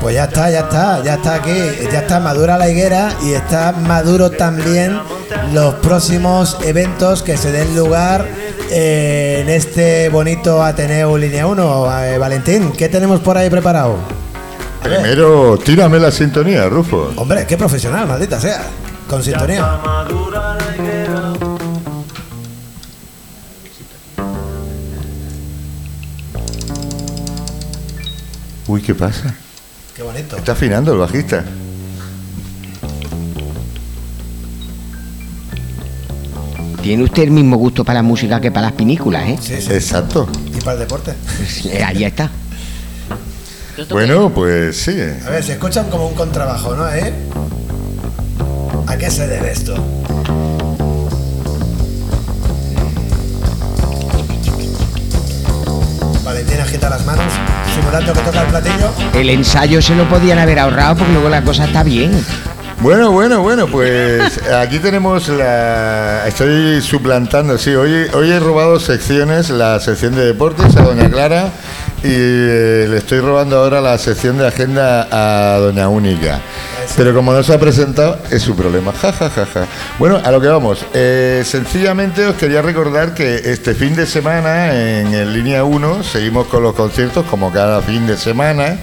Pues ya está aquí, ya está madura la higuera y está maduro también los próximos eventos que se den lugar en este bonito Ateneo Línea 1. Valentín, ¿qué tenemos por ahí preparado? Primero, tírame la sintonía, Rufo. Hombre, qué profesional, maldita sea, con sintonía. Uy, ¿qué pasa? Qué bonito. Está afinando el bajista. Tiene usted el mismo gusto para la música que para las pinículas, ¿eh? Sí, sí. Exacto. Y para el deporte. Ahí está. Bueno, pues sí. A ver, se escuchan como un contrabajo, ¿no? ¿Eh? ¿A qué se debe esto? Valentín agita las manos, simulando que toca el platillo. El ensayo se lo podían haber ahorrado porque luego la cosa está bien. Bueno, pues aquí tenemos la... Estoy suplantando, sí, hoy he robado secciones, la sección de deportes a Doña Clara y le estoy robando ahora la sección de agenda a Doña Única. Pero como no se ha presentado, es su problema, ja. Bueno, a lo que vamos, sencillamente os quería recordar que este fin de semana en el Línea 1 seguimos con los conciertos como cada fin de semana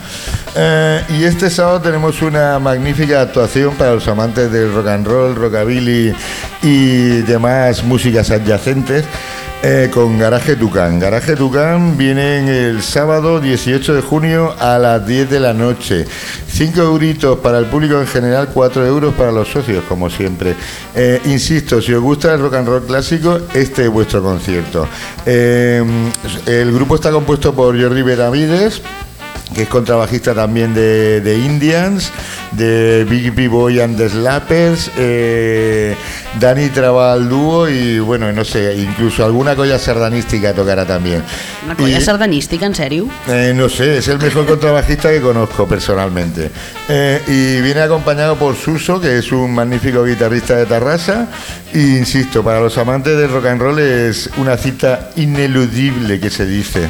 y este sábado tenemos una magnífica actuación para los amantes del rock and roll, rockabilly y demás músicas adyacentes. Con Garaje Tucán. Garaje Tucán viene el sábado 18 de junio a las 10 de la noche. 5 euritos para el público en general, 4 euros para los socios, como siempre. Insisto, si os gusta el rock and roll clásico, este es vuestro concierto. El grupo está compuesto por Jordi Benavides, que es contrabajista también de Indians, de Big B-Boy and the Slappers, Dani Trabal Dúo y bueno, no sé, incluso alguna colla sardanística tocará también. ¿Una colla sardanística, en serio? No sé, es el mejor contrabajista que conozco personalmente. Y viene acompañado por Suso, que es un magnífico guitarrista de Tarrasa. E insisto, para los amantes del rock and roll es una cita ineludible que se dice.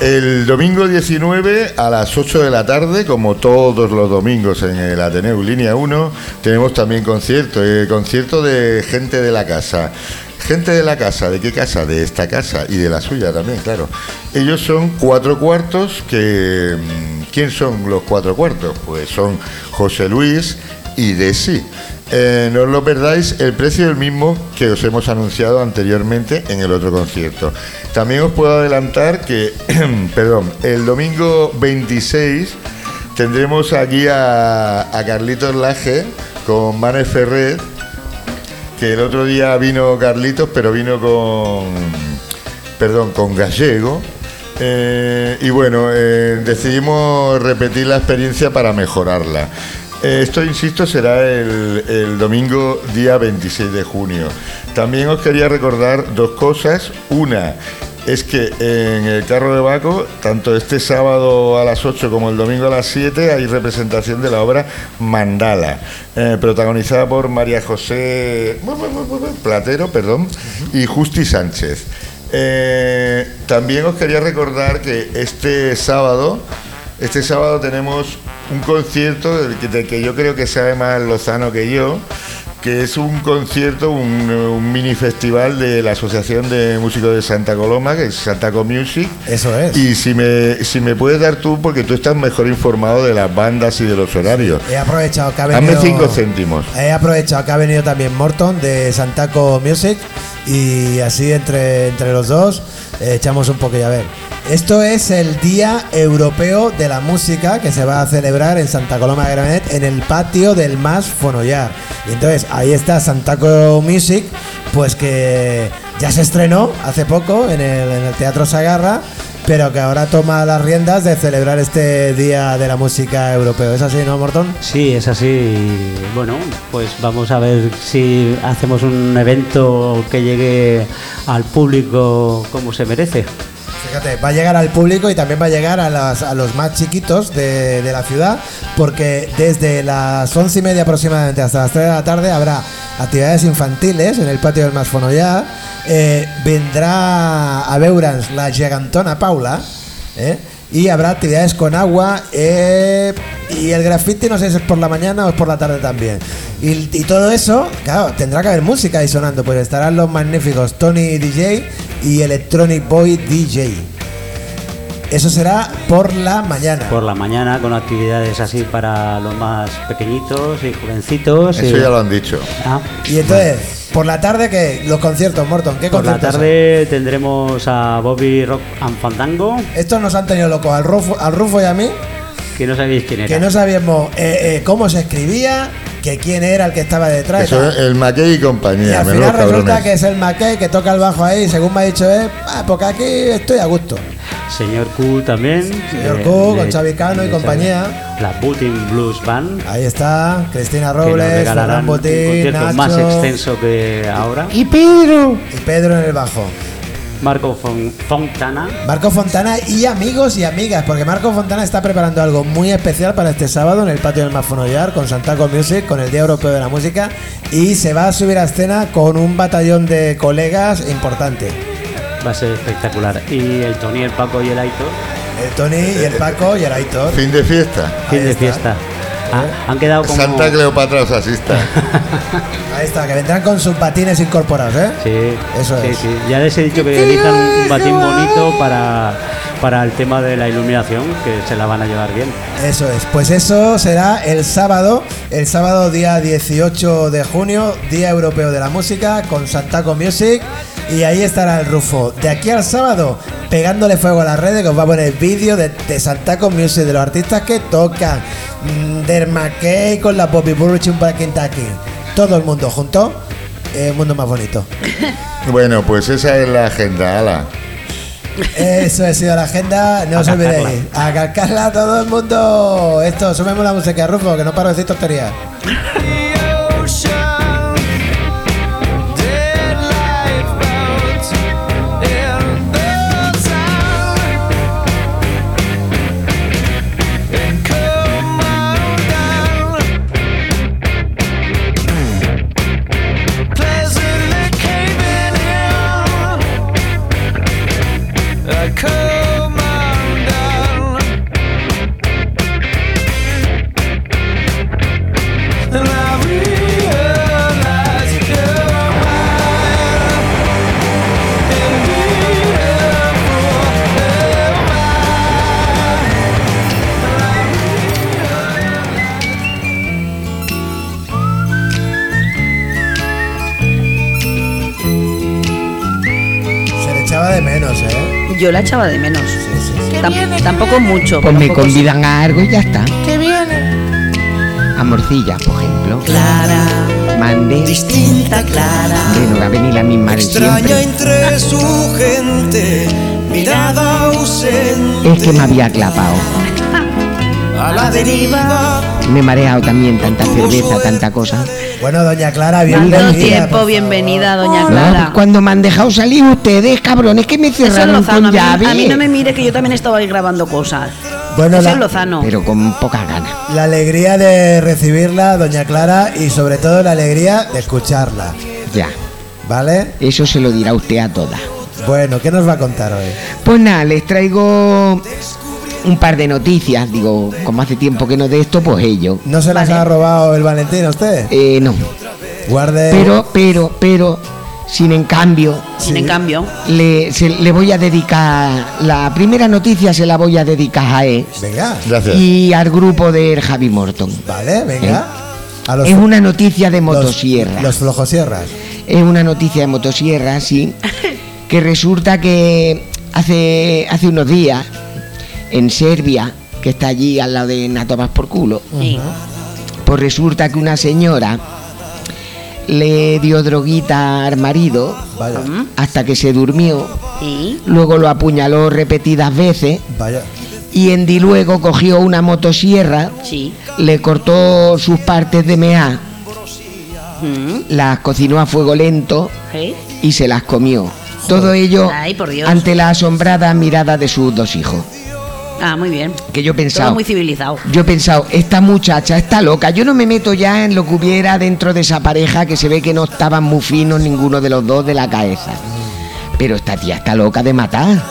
El domingo 19 a las 8 de la tarde, como todos los domingos en el Ateneu Línea 1, tenemos también concierto de gente de la casa. Gente de la casa, ¿de qué casa? De esta casa y de la suya también, claro. Ellos son Cuatro Cuartos, que... ¿Quién son los Cuatro Cuartos? Pues son José Luis y Desi. No os lo perdáis, el precio es el mismo que os hemos anunciado anteriormente en el otro concierto. También os puedo adelantar que, el domingo 26 tendremos aquí a Carlitos Laje con Manes Ferrer, que el otro día vino Carlitos, pero vino con Gallego. Y bueno, decidimos repetir la experiencia para mejorarla. Esto, insisto, será el domingo día 26 de junio. También os quería recordar dos cosas. Una es que en el Carro de Baco, tanto este sábado a las 8 como el domingo a las 7, hay representación de la obra Mandala, protagonizada por María José Platero, y Justi Sánchez. También os quería recordar que este sábado tenemos un concierto del que yo creo que sabe más Lozano que yo, que es un concierto, un mini festival de la Asociación de Músicos de Santa Coloma, que es Santaco Music. Eso es. Y si me puedes dar tú, porque tú estás mejor informado de las bandas y de los horarios. He aprovechado que ha venido... Hazme 5 céntimos. He aprovechado que ha venido también Morton de Santaco Music y así entre los dos echamos un poquillo a ver. Esto es el Día Europeo de la Música que se va a celebrar en Santa Coloma de Gramenet en el patio del Mas Fonollar. Y entonces ahí está Santaco Music, pues que ya se estrenó hace poco en el Teatro Sagarra, pero que ahora toma las riendas de celebrar este Día de la Música Europeo. ¿Es así, no, Mortón? Sí, es así. Bueno, pues vamos a ver si hacemos un evento que llegue al público como se merece. fíjate, va a llegar al público y también va a llegar a los más chiquitos de la ciudad, porque desde las 11:30 aproximadamente hasta las 3 de la tarde habrá actividades infantiles en el patio del Mas Fonollar. Vendrá a veure'ns la gigantona Paula, y habrá actividades con agua, y el graffiti, no sé si es por la mañana o es por la tarde también. Y todo eso, claro, tendrá que haber música ahí sonando, pues estarán los magníficos Tony DJ y Electronic Boy DJ. Eso será por la mañana. Por la mañana, con actividades así para los más pequeñitos y jovencitos. Eso y... ya lo han dicho. Ah. Y entonces, por la tarde, ¿qué? Los conciertos, Morton, ¿qué conciertos? Por la tarde son? Tendremos a Bobby Rock and Fandango. Estos nos han tenido locos, al Rufo y a mí. Que no sabéis quién era. Que no sabíamos cómo se escribía, que quién era el que estaba detrás. Eso es el Mackey y compañía. Y al final resulta que es el Mackey que toca el bajo ahí, según me ha dicho él, porque aquí estoy a gusto. Señor Q también. Señor Q, con Xavi Cano y compañía. La Putin Blues Band. Ahí está, Cristina Robles, Fernán Botín, Nacho. Un concierto más extenso que ahora. Y Pedro. Y Pedro en el bajo. Marco Fontana. Marco Fontana y amigos y amigas, porque Marco Fontana está preparando algo muy especial para este sábado en el patio del Mas Fonollar con Santaco Music, con el Día Europeo de la Música, y se va a subir a escena con un batallón de colegas importante. Va a ser espectacular. Y el Tony, el Paco y el Aitor. El Tony y el Paco y el Aitor. Fin de fiesta. Ahí fin de fiesta. Han quedado como... Santa Cleopatra os asista. Ahí está, que vendrán con sus patines incorporados, ¿eh? Sí, eso es. Sí. Ya les he dicho que elijan un batín bonito para el tema de la iluminación, que se la van a llevar bien. Eso es, pues eso será el sábado día 18 de junio, Día Europeo de la Música, con Santaco Music, y ahí estará el Rufo. De aquí al sábado, pegándole fuego a las redes, que os va a poner vídeo de Santaco Music, de los artistas que tocan, del Mackey con la Bobby Burchin para Kentucky. Todo el mundo junto, el mundo más bonito. Bueno, pues esa es la agenda, ala. Eso ha sido la agenda, no os olvidéis. A calcarla todo el mundo. Esto, sumemos la música, Rufo, que no paro de decir tonterías. Yo la echaba de menos. Sí. Tampoco mucho. Pues me convidan a algo y ya está. ¿Qué viene? A morcilla, por ejemplo. Clara. Mande. Distinta Clara. Bueno, va a venir la misma de siempre. Extraña entre su gente, mirada ausente. Es que me había clapado. A la deriva. Me he mareado también, tanta cerveza, tanta cosa. Bueno, doña Clara, bienvenida. Tanto tiempo, bienvenida, doña Clara. No, cuando me han dejado salir ustedes, cabrones, que me cerraron con llave. A mí no me mire, que yo también estaba ahí grabando cosas. Bueno, eso es Lozano. Pero con pocas ganas. La alegría de recibirla, doña Clara, y sobre todo la alegría de escucharla. Ya. ¿Vale? Eso se lo dirá usted a todas. Bueno, ¿qué nos va a contar hoy? Pues nada, les traigo... un par de noticias, digo, como hace tiempo que no de esto, pues ello. ¿No se las ha robado el Valentín a usted? No. Guarde. Pero, sin en cambio, le voy a dedicar, la primera noticia se la voy a dedicar a él. Venga, gracias. Y al grupo de Javi Morton. Vale, venga. Es una noticia de Motosierras. Los flojosierras. Es una noticia de Motosierras, sí, que resulta que hace unos días... en Serbia, que está allí al lado de Natovas por culo, sí. Pues resulta que una señora le dio droguita al marido, vaya, hasta que se durmió, ¿sí? Luego lo apuñaló repetidas veces, vaya, y Andy luego cogió una motosierra, sí, le cortó sus partes de mea, ¿sí? Las cocinó a fuego lento, ¿sí? Y se las comió. Todo ello ante la asombrada mirada de sus dos hijos. Ah, muy bien. Que yo he pensado. Todo muy civilizado. Yo he pensado, esta muchacha está loca. Yo no me meto ya en lo que hubiera dentro de esa pareja, que se ve que no estaban muy finos ninguno de los dos de la cabeza. Pero esta tía está loca de matar.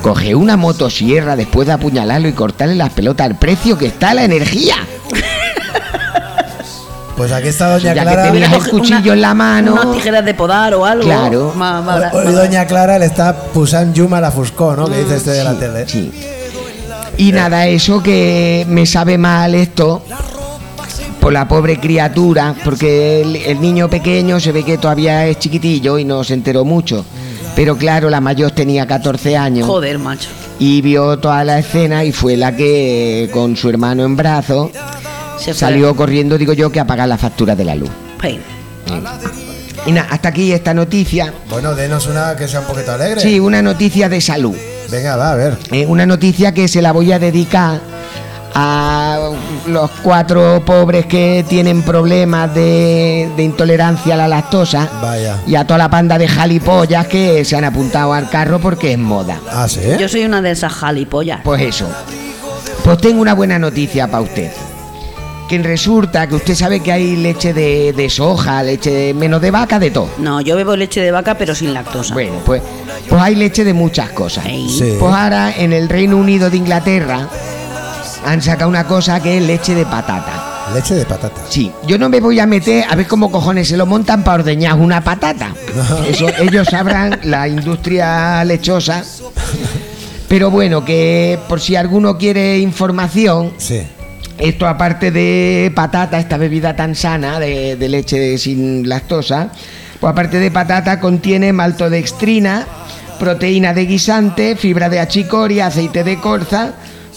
Coge una motosierra después de apuñalarlo y cortarle las pelotas al precio que está la energía. Pues aquí está Doña Clara. Ya que tenías el cuchillo en la mano. Unas tijeras de podar o algo. Claro. Hoy Doña Clara le está pusando yuma a la Fusco, ¿no? Que dice este de la tele. Sí. Y nada, eso que me sabe mal esto por la pobre criatura, porque el niño pequeño se ve que todavía es chiquitillo y no se enteró mucho. Pero claro, la mayor tenía 14 años. Joder, macho. Y vio toda la escena y fue la que, con su hermano en brazos, salió corriendo, digo yo, que a pagar las facturas de la luz. Pain. Y nada, hasta aquí esta noticia. Bueno, denos una que sea un poquito alegre. Sí, una noticia de salud. Venga, va, a ver. Una noticia que se la voy a dedicar a los cuatro pobres que tienen problemas de intolerancia a la lactosa. Vaya. Y a toda la panda de jalipollas que se han apuntado al carro porque es moda. Ah, ¿sí? Yo soy una de esas jalipollas. Pues eso. Pues tengo una buena noticia para usted. Que resulta que usted sabe que hay leche de soja, leche de, menos de vaca, de todo. No, yo bebo leche de vaca pero sin lactosa. Bueno, pues hay leche de muchas cosas. Sí. Pues ahora en el Reino Unido de Inglaterra han sacado una cosa que es leche de patata. ¿Leche de patata? Sí, yo no me voy a meter a ver cómo cojones se lo montan para ordeñar una patata. No. Eso ellos sabrán, la industria lechosa. Pero bueno, que por si alguno quiere información. Sí. Esto, aparte de patata, esta bebida tan sana de leche sin lactosa, pues aparte de patata contiene maltodextrina, proteína de guisante, fibra de achicoria, aceite de colza,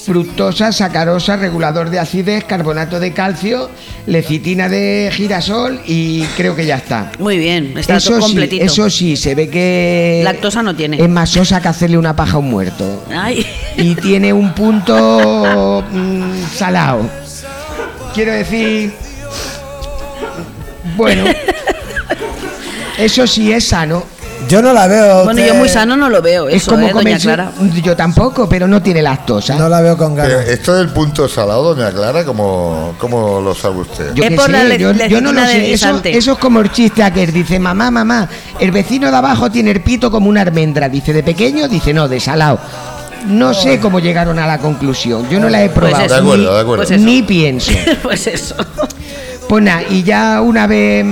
fructosa, sacarosa, regulador de acidez, carbonato de calcio, lecitina de girasol y creo que ya está. Muy bien, está eso todo completito. Sí, eso sí, se ve que... lactosa no tiene. Es más sosa que hacerle una paja a un muerto. Ay. Y tiene un punto salado. Quiero decir... bueno, eso sí es sano. Yo no la veo. Bueno, yo muy sano no lo veo. Es eso, como Doña Clara. Yo tampoco, pero no tiene lactosa. No la veo con ganas. Esto del punto salado, Doña Clara, ¿cómo lo sabe usted? Yo, yo no lo sé. Eso es como el chiste aquel. Dice, mamá, el vecino de abajo tiene el pito como una almendra. Dice, de pequeño, dice, no, de salado. No sé cómo llegaron a la conclusión. Yo no la he probado. Pues eso, de acuerdo. Pues eso. Ni pienso. Pues eso. Pues nada, y ya una vez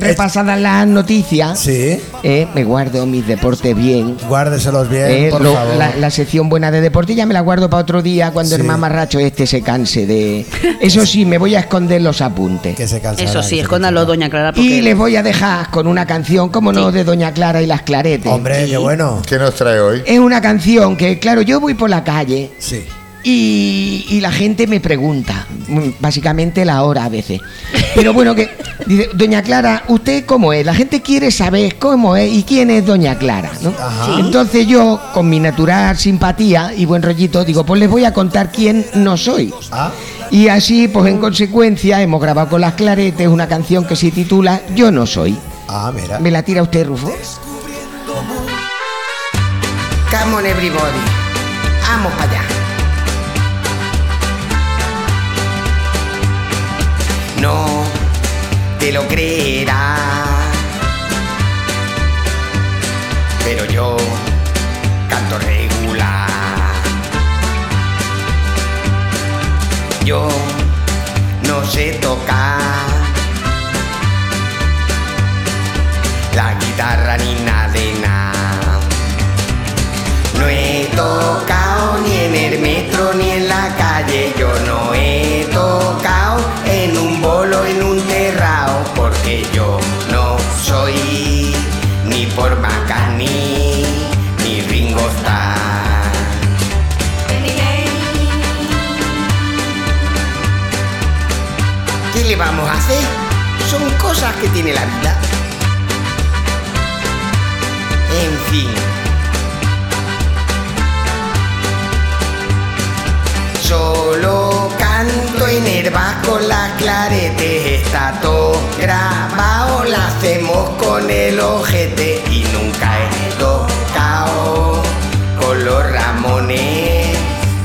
repasadas las noticias, sí. Me guardo mis deportes bien. Guárdeselos bien, por favor. La sección buena de deporte ya me la guardo para otro día, cuando el mamarracho este se canse de... Eso sí, me voy a esconder los apuntes. Que se cansará. Eso sí, escóndalo, Doña Clara. Porque... y les voy a dejar con una canción, como no, de Doña Clara y las Claretes. Hombre, qué bueno. ¿Qué nos trae hoy? Es una canción que, claro, yo voy por la calle... sí. Y la gente me pregunta, básicamente la hora a veces. Pero bueno, que dice, Doña Clara, ¿usted cómo es? La gente quiere saber cómo es y quién es Doña Clara, ¿no? Ajá. Entonces yo, con mi natural simpatía y buen rollito, digo, pues les voy a contar quién no soy. Ah. Y así, pues en consecuencia, hemos grabado con las Claretes una canción que se titula Yo no soy. Ah, mira. ¿Me la tira usted, Rufo? Come on everybody, vamos para allá. No te lo creerás, pero yo canto regular. Yo no sé tocar la guitarra ni nada de nada. No he tocado ni en el metro ni en la calle. Yo no he tocado en un bolo, en un terrao, porque yo no soy ni por Mackey ni Ringo Starr. ¿Qué le vamos a hacer? Son cosas que tiene la vida. En fin. Solo canto en el bar con las Claretes, está todo grabado, la hacemos con el ojete y nunca es con los Ramones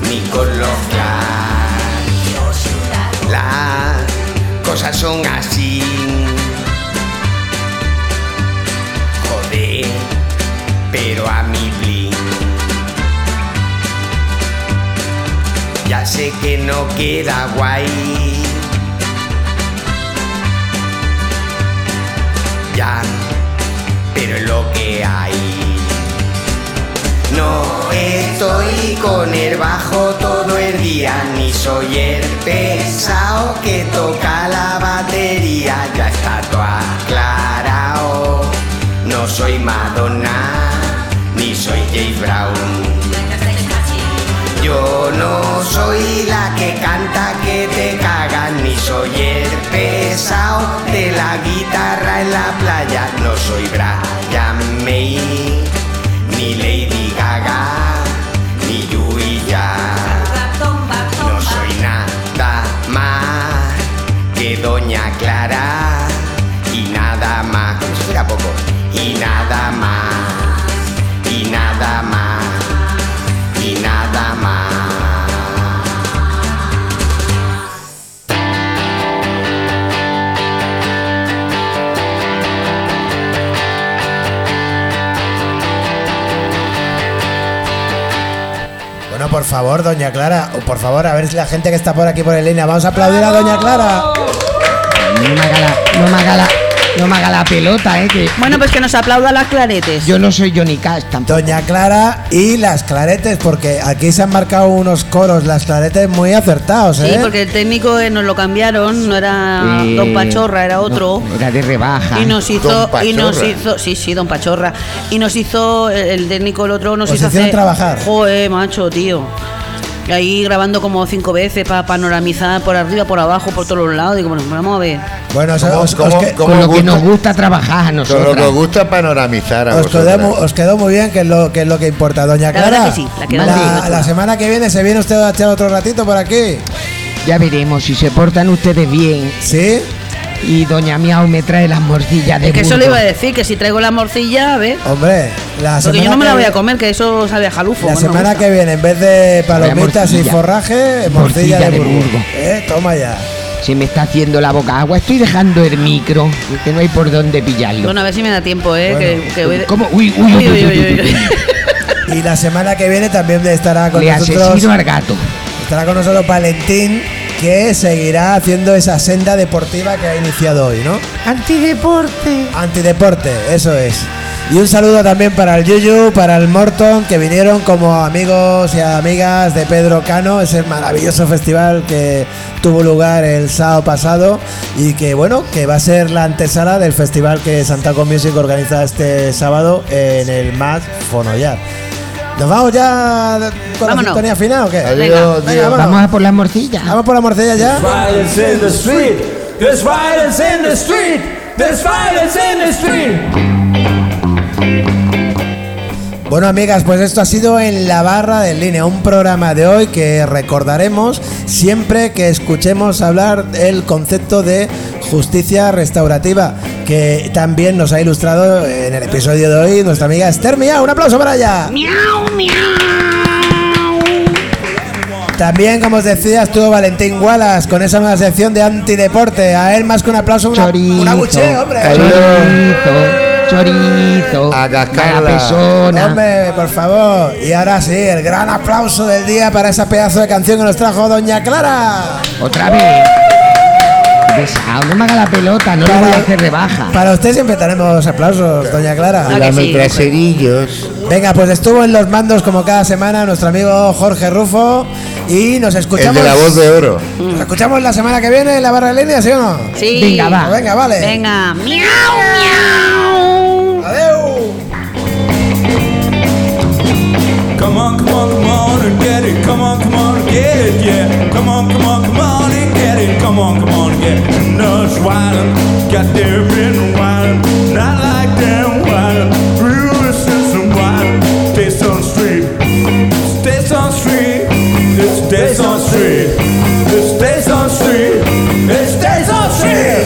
ni con los Clash. Las cosas son así. Joder, pero a mi bling. Ya sé que no queda guay. Ya, pero es lo que hay. No estoy con el bajo todo el día, ni soy el pesado que toca la batería. Ya está todo aclarado. No soy Madonna, ni soy James Brown. Yo no soy la que canta que te cagan, ni soy el pesado de la guitarra en la playa. No soy Brian May, ni Lady Gaga, ni Yuya. No soy nada más que Doña Clara y nada más. Como si fuera poco. Y nada más, y nada más, y nada más. Bueno, por favor, Doña Clara, por favor, a ver si la gente que está por aquí por el línea, vamos a aplaudir a Doña Clara. No me haga la pelota, que... Bueno, pues que nos aplauda las Claretes. Yo no soy Johnny Cash tampoco. Doña Clara y las Claretes, porque aquí se han marcado unos coros las Claretes muy acertados, Sí, porque el técnico nos lo cambiaron, no era Don Pachorra, era otro. No, era de rebaja. Y nos hizo sí, Don Pachorra. Y nos hizo el técnico, el otro nos hizo hacer trabajar. Joder, macho, tío. Ahí grabando como 5 veces para panoramizar por arriba, por abajo, por todos los lados. Digo, bueno, vamos a ver. Bueno, con lo que nos gusta trabajar a nosotros. Con lo que nos gusta panoramizar a nosotros. Os quedó muy bien, que es lo que importa. Doña Clara, que sí, la semana que viene se viene usted a echar otro ratito por aquí. Ya veremos si se portan ustedes bien. ¿Sí? Y Doña Miau me trae las morcillas de... Es que eso le iba a decir, que si traigo la morcilla, a ver... Hombre, la semana... Porque yo no me la voy a comer, que eso sabe a jalufo. La semana que viene, en vez de palomitas y forraje, morcilla de Burgos. Toma ya. Se me está haciendo la boca agua, estoy dejando el micro, que no hay por dónde pillarlo. Bueno, a ver si me da tiempo, Bueno. Que voy de... ¿Cómo? Uy. Y la semana que viene también estará con nosotros... Le asesino al gato. Estará con nosotros Valentín, que seguirá haciendo esa senda deportiva que ha iniciado hoy, ¿no? Antideporte, eso es. Y un saludo también para el Yuyu, para el Morton, que vinieron como amigos y amigas de Pedro Cano, ese maravilloso festival que tuvo lugar el sábado pasado y que, bueno, que va a ser la antesala del festival que Santaco Music organiza este sábado en el Mas Fonollar. ¿Nos vamos ya con la sintonía final o qué? Adiós, venga, vamos a por las morcillas. ¿Vamos por las morcillas ya? Bueno, amigas, pues esto ha sido En la Barra de Línea, un programa de hoy que recordaremos siempre que escuchemos hablar del concepto de justicia restaurativa, que también nos ha ilustrado en el episodio de hoy nuestra amiga Esther Miau. ¡Un aplauso para ella! ¡Miau, miau! También, como os decía, estuvo Valentín Wallace con esa nueva sección de antideporte. A él más que un aplauso, un abucheo, hombre. Chorizo, a la persona. Hombre, por favor. Y ahora sí, el gran aplauso del día para esa pedazo de canción que nos trajo Doña Clara. Otra vez. No me haga la pelota, no le voy a hacer rebaja. Para usted siempre tenemos aplausos, Doña Clara. Dame traserillos. Venga, pues estuvo en los mandos como cada semana nuestro amigo Jorge Rufo. Y nos escuchamos. El de la voz de oro. Nos escuchamos la semana que viene en la Barra de Línea, ¿sí o no? Sí. Venga, va. Venga, vale. Venga. ¡Miau, miau! Adiós. Come on, come on, come on and get it. Come on, come on and get it, yeah. Come on, come on, come on and get it. Come on, come on and get it. And us wildin', got there been wildin', not like them wildin', real and wildin'. Stays on street, stays on street, it stays on street, it stays on street, it stays on street.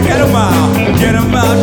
Get 'em out, get 'em out, get 'em out.